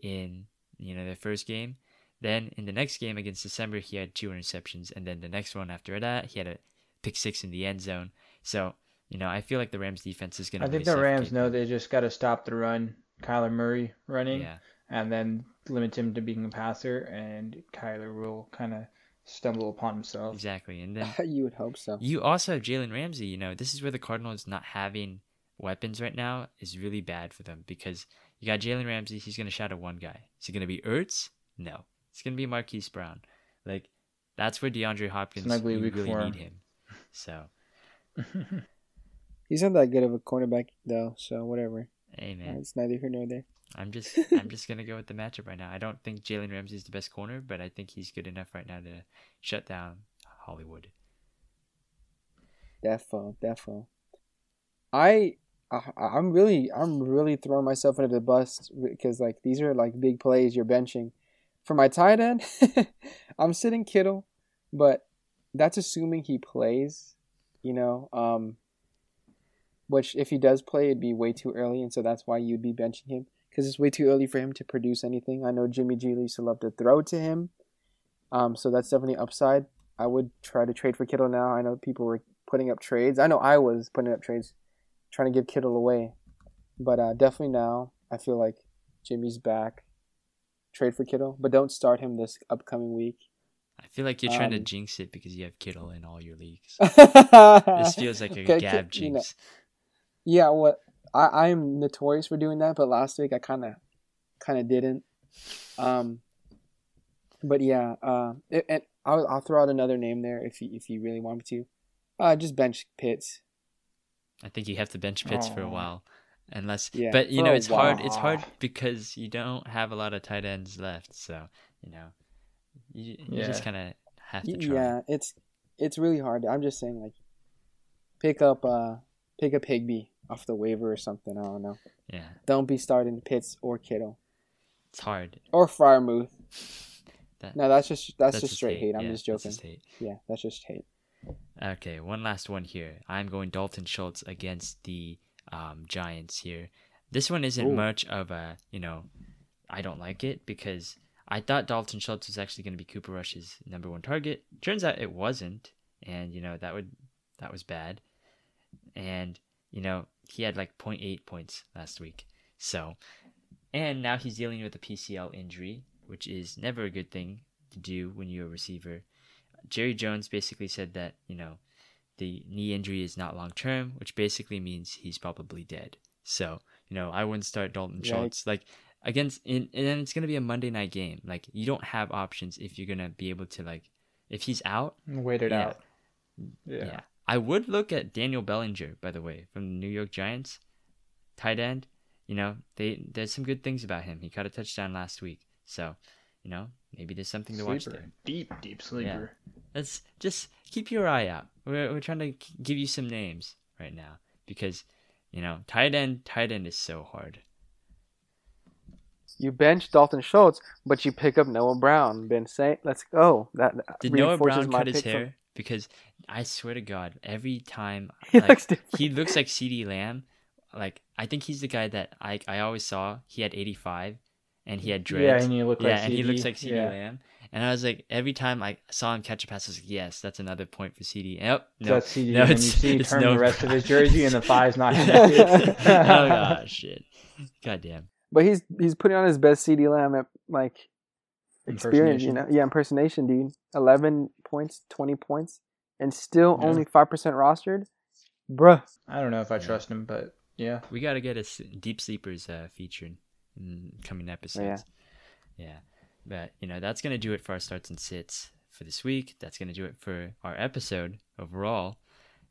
in, you know, their first game. Then in the next game against December, he had 2 interceptions, and then the next one after that, he had a pick 6 in the end zone. So, you know, I feel like the Rams defense is going to, I think the Rams know they just got to stop the run, Kyler Murray running, yeah, and then limit him to being a passer, and Kyler will kind of stumble upon himself. Exactly. And then you would hope so. You also have Jalen Ramsey. You know, this is where the Cardinals not having weapons right now is really bad for them, because you got Jalen Ramsey. He's going to shadow one guy. Is it going to be Ertz? No. It's going to be Marquise Brown. Like, that's where DeAndre Hopkins, we really need him. So he's not that good of a cornerback, though, so whatever. Hey, man. It's neither here nor there. I'm just gonna go with the matchup right now. I don't think Jalen Ramsey is the best corner, but I think he's good enough right now to shut down Hollywood. Defo. I'm really throwing myself into the bus because, like, these are like big plays you're benching. For my tight end, I'm sitting Kittle, but that's assuming he plays. You know, which if he does play, it'd be way too early, and so that's why you'd be benching him. Because it's way too early for him to produce anything. I know Jimmy G used to love to throw to him. So that's definitely upside. I would try to trade for Kittle now. I know people were putting up trades. I know I was putting up trades, trying to give Kittle away. But definitely now, I feel like Jimmy's back. Trade for Kittle. But don't start him this upcoming week. I feel like you're trying to jinx it because you have Kittle in all your leagues. This feels like a gab jinx. You know, yeah, what? I'm notorious for doing that, but last week I kind of didn't. But yeah, and I'll throw out another name there if you really want me to. Just bench Pitts. I think you have to bench Pitts for a while, unless. Yeah, but you know it's hard. It's hard because you don't have a lot of tight ends left, so you know you just kind of have to try. Yeah, it's really hard. I'm just saying, like, pick up Higbee off the waiver or something. I don't know. Yeah. Don't be starting Pitts or Kittle. It's hard. Or Freiermuth. No, that's just straight hate. I'm just joking. That's just hate. Okay, one last one here. I'm going Dalton Schultz against the Giants here. This one isn't much of a, you know, I don't like it because I thought Dalton Schultz was actually going to be Cooper Rush's #1 target. Turns out it wasn't, and you know that was bad. And you know, he had like 0.8 points last week. So, and now he's dealing with a PCL injury, which is never a good thing to do when you're a receiver. Jerry Jones basically said that, you know, the knee injury is not long-term, which basically means he's probably dead. So, you know, I wouldn't start Dalton Schultz. Like, against, and then it's going to be a Monday night game. Like, you don't have options if you're going to be able to, like, if he's out. Wait it out. Yeah. I would look at Daniel Bellinger, by the way, from the New York Giants, tight end. You know, there's some good things about him. He caught a touchdown last week. So, you know, maybe there's something to watch there. Deep sleeper. Yeah. Let's just keep your eye out. We're trying to give you some names right now because, you know, tight end is so hard. You bench Dalton Schultz, but you pick up Noah Brown. Ben Saint, let's go. That did Noah Brown cut his hair? Because I swear to God, every time he looks like CeeDee Lamb. Like, I think he's the guy that I always saw. He had 85 and he had dreads. Yeah, and he looks like CeeDee Lamb. And I was like, every time I saw him catch a pass, I was like, yes, that's another point for CeeDee. Oh, no, so CeeDee, no, and you see the rest of his jersey and the five's not connected. Oh gosh, shit. Goddamn. But he's putting on his best CeeDee Lamb at, like, experience, you know. Yeah, impersonation, dude. 11 points, 20 points, and still only 5% rostered. Bruh. I don't know if I trust him, but yeah. We got to get a deep sleepers featured in coming episodes. Yeah. But, you know, that's going to do it for our starts and sits for this week. That's going to do it for our episode overall.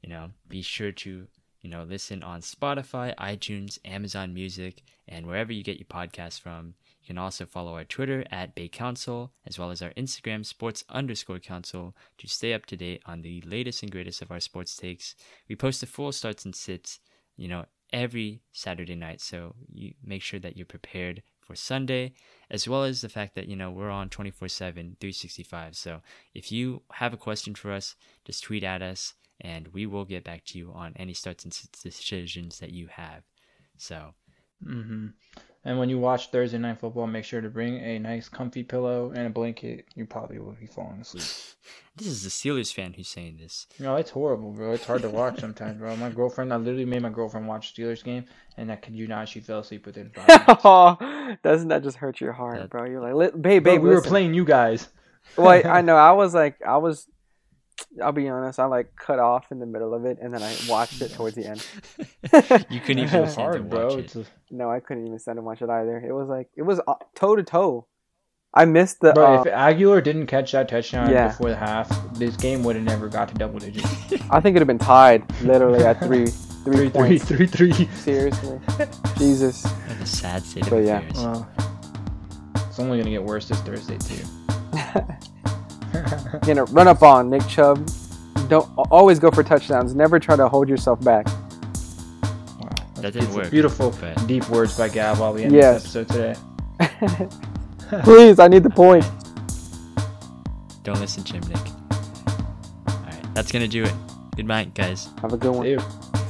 You know, be sure to, you know, listen on Spotify, iTunes, Amazon Music, and wherever you get your podcasts from. You can also follow our Twitter at Bay Council, as well as our Instagram, sports_council, to stay up to date on the latest and greatest of our sports takes. We post the full starts and sits, you know, every Saturday night, so you make sure that you're prepared for Sunday, as well as the fact that, you know, we're on 24/7, 365. So if you have a question for us, just tweet at us, and we will get back to you on any starts and sits decisions that you have. So, and when you watch Thursday Night Football, make sure to bring a nice comfy pillow and a blanket. You probably will be falling asleep. This is the Steelers fan who's saying this. No, it's horrible, bro. It's hard to watch sometimes, bro. My girlfriend, I literally made my girlfriend watch Steelers game, and I could you not, she fell asleep within 5 minutes. Oh, doesn't that just hurt your heart, bro? You're like, babe, we were playing you guys. Well, I know. I'll be honest, I like cut off in the middle of it, and then I watched it towards the end. You couldn't even stand to watch it. No, I couldn't even stand to watch it either. It was like, it was toe to toe. I missed the... Bro, if Aguilar didn't catch that touchdown before the half, this game would have never got to double digits. I think it would have been tied, literally, at three points. Three. Seriously. Jesus. That's a sad state of affairs. Yeah. Well, it's only going to get worse this Thursday, too. You know, run up on Nick Chubb. Don't always go for touchdowns. Never try to hold yourself back. Wow, that didn't work. Beautiful, deep words by Gab while we end this episode today. Please, I need the point. Don't listen to him, Nick. All right, that's gonna do it. Good night, guys. Have a good one. See you.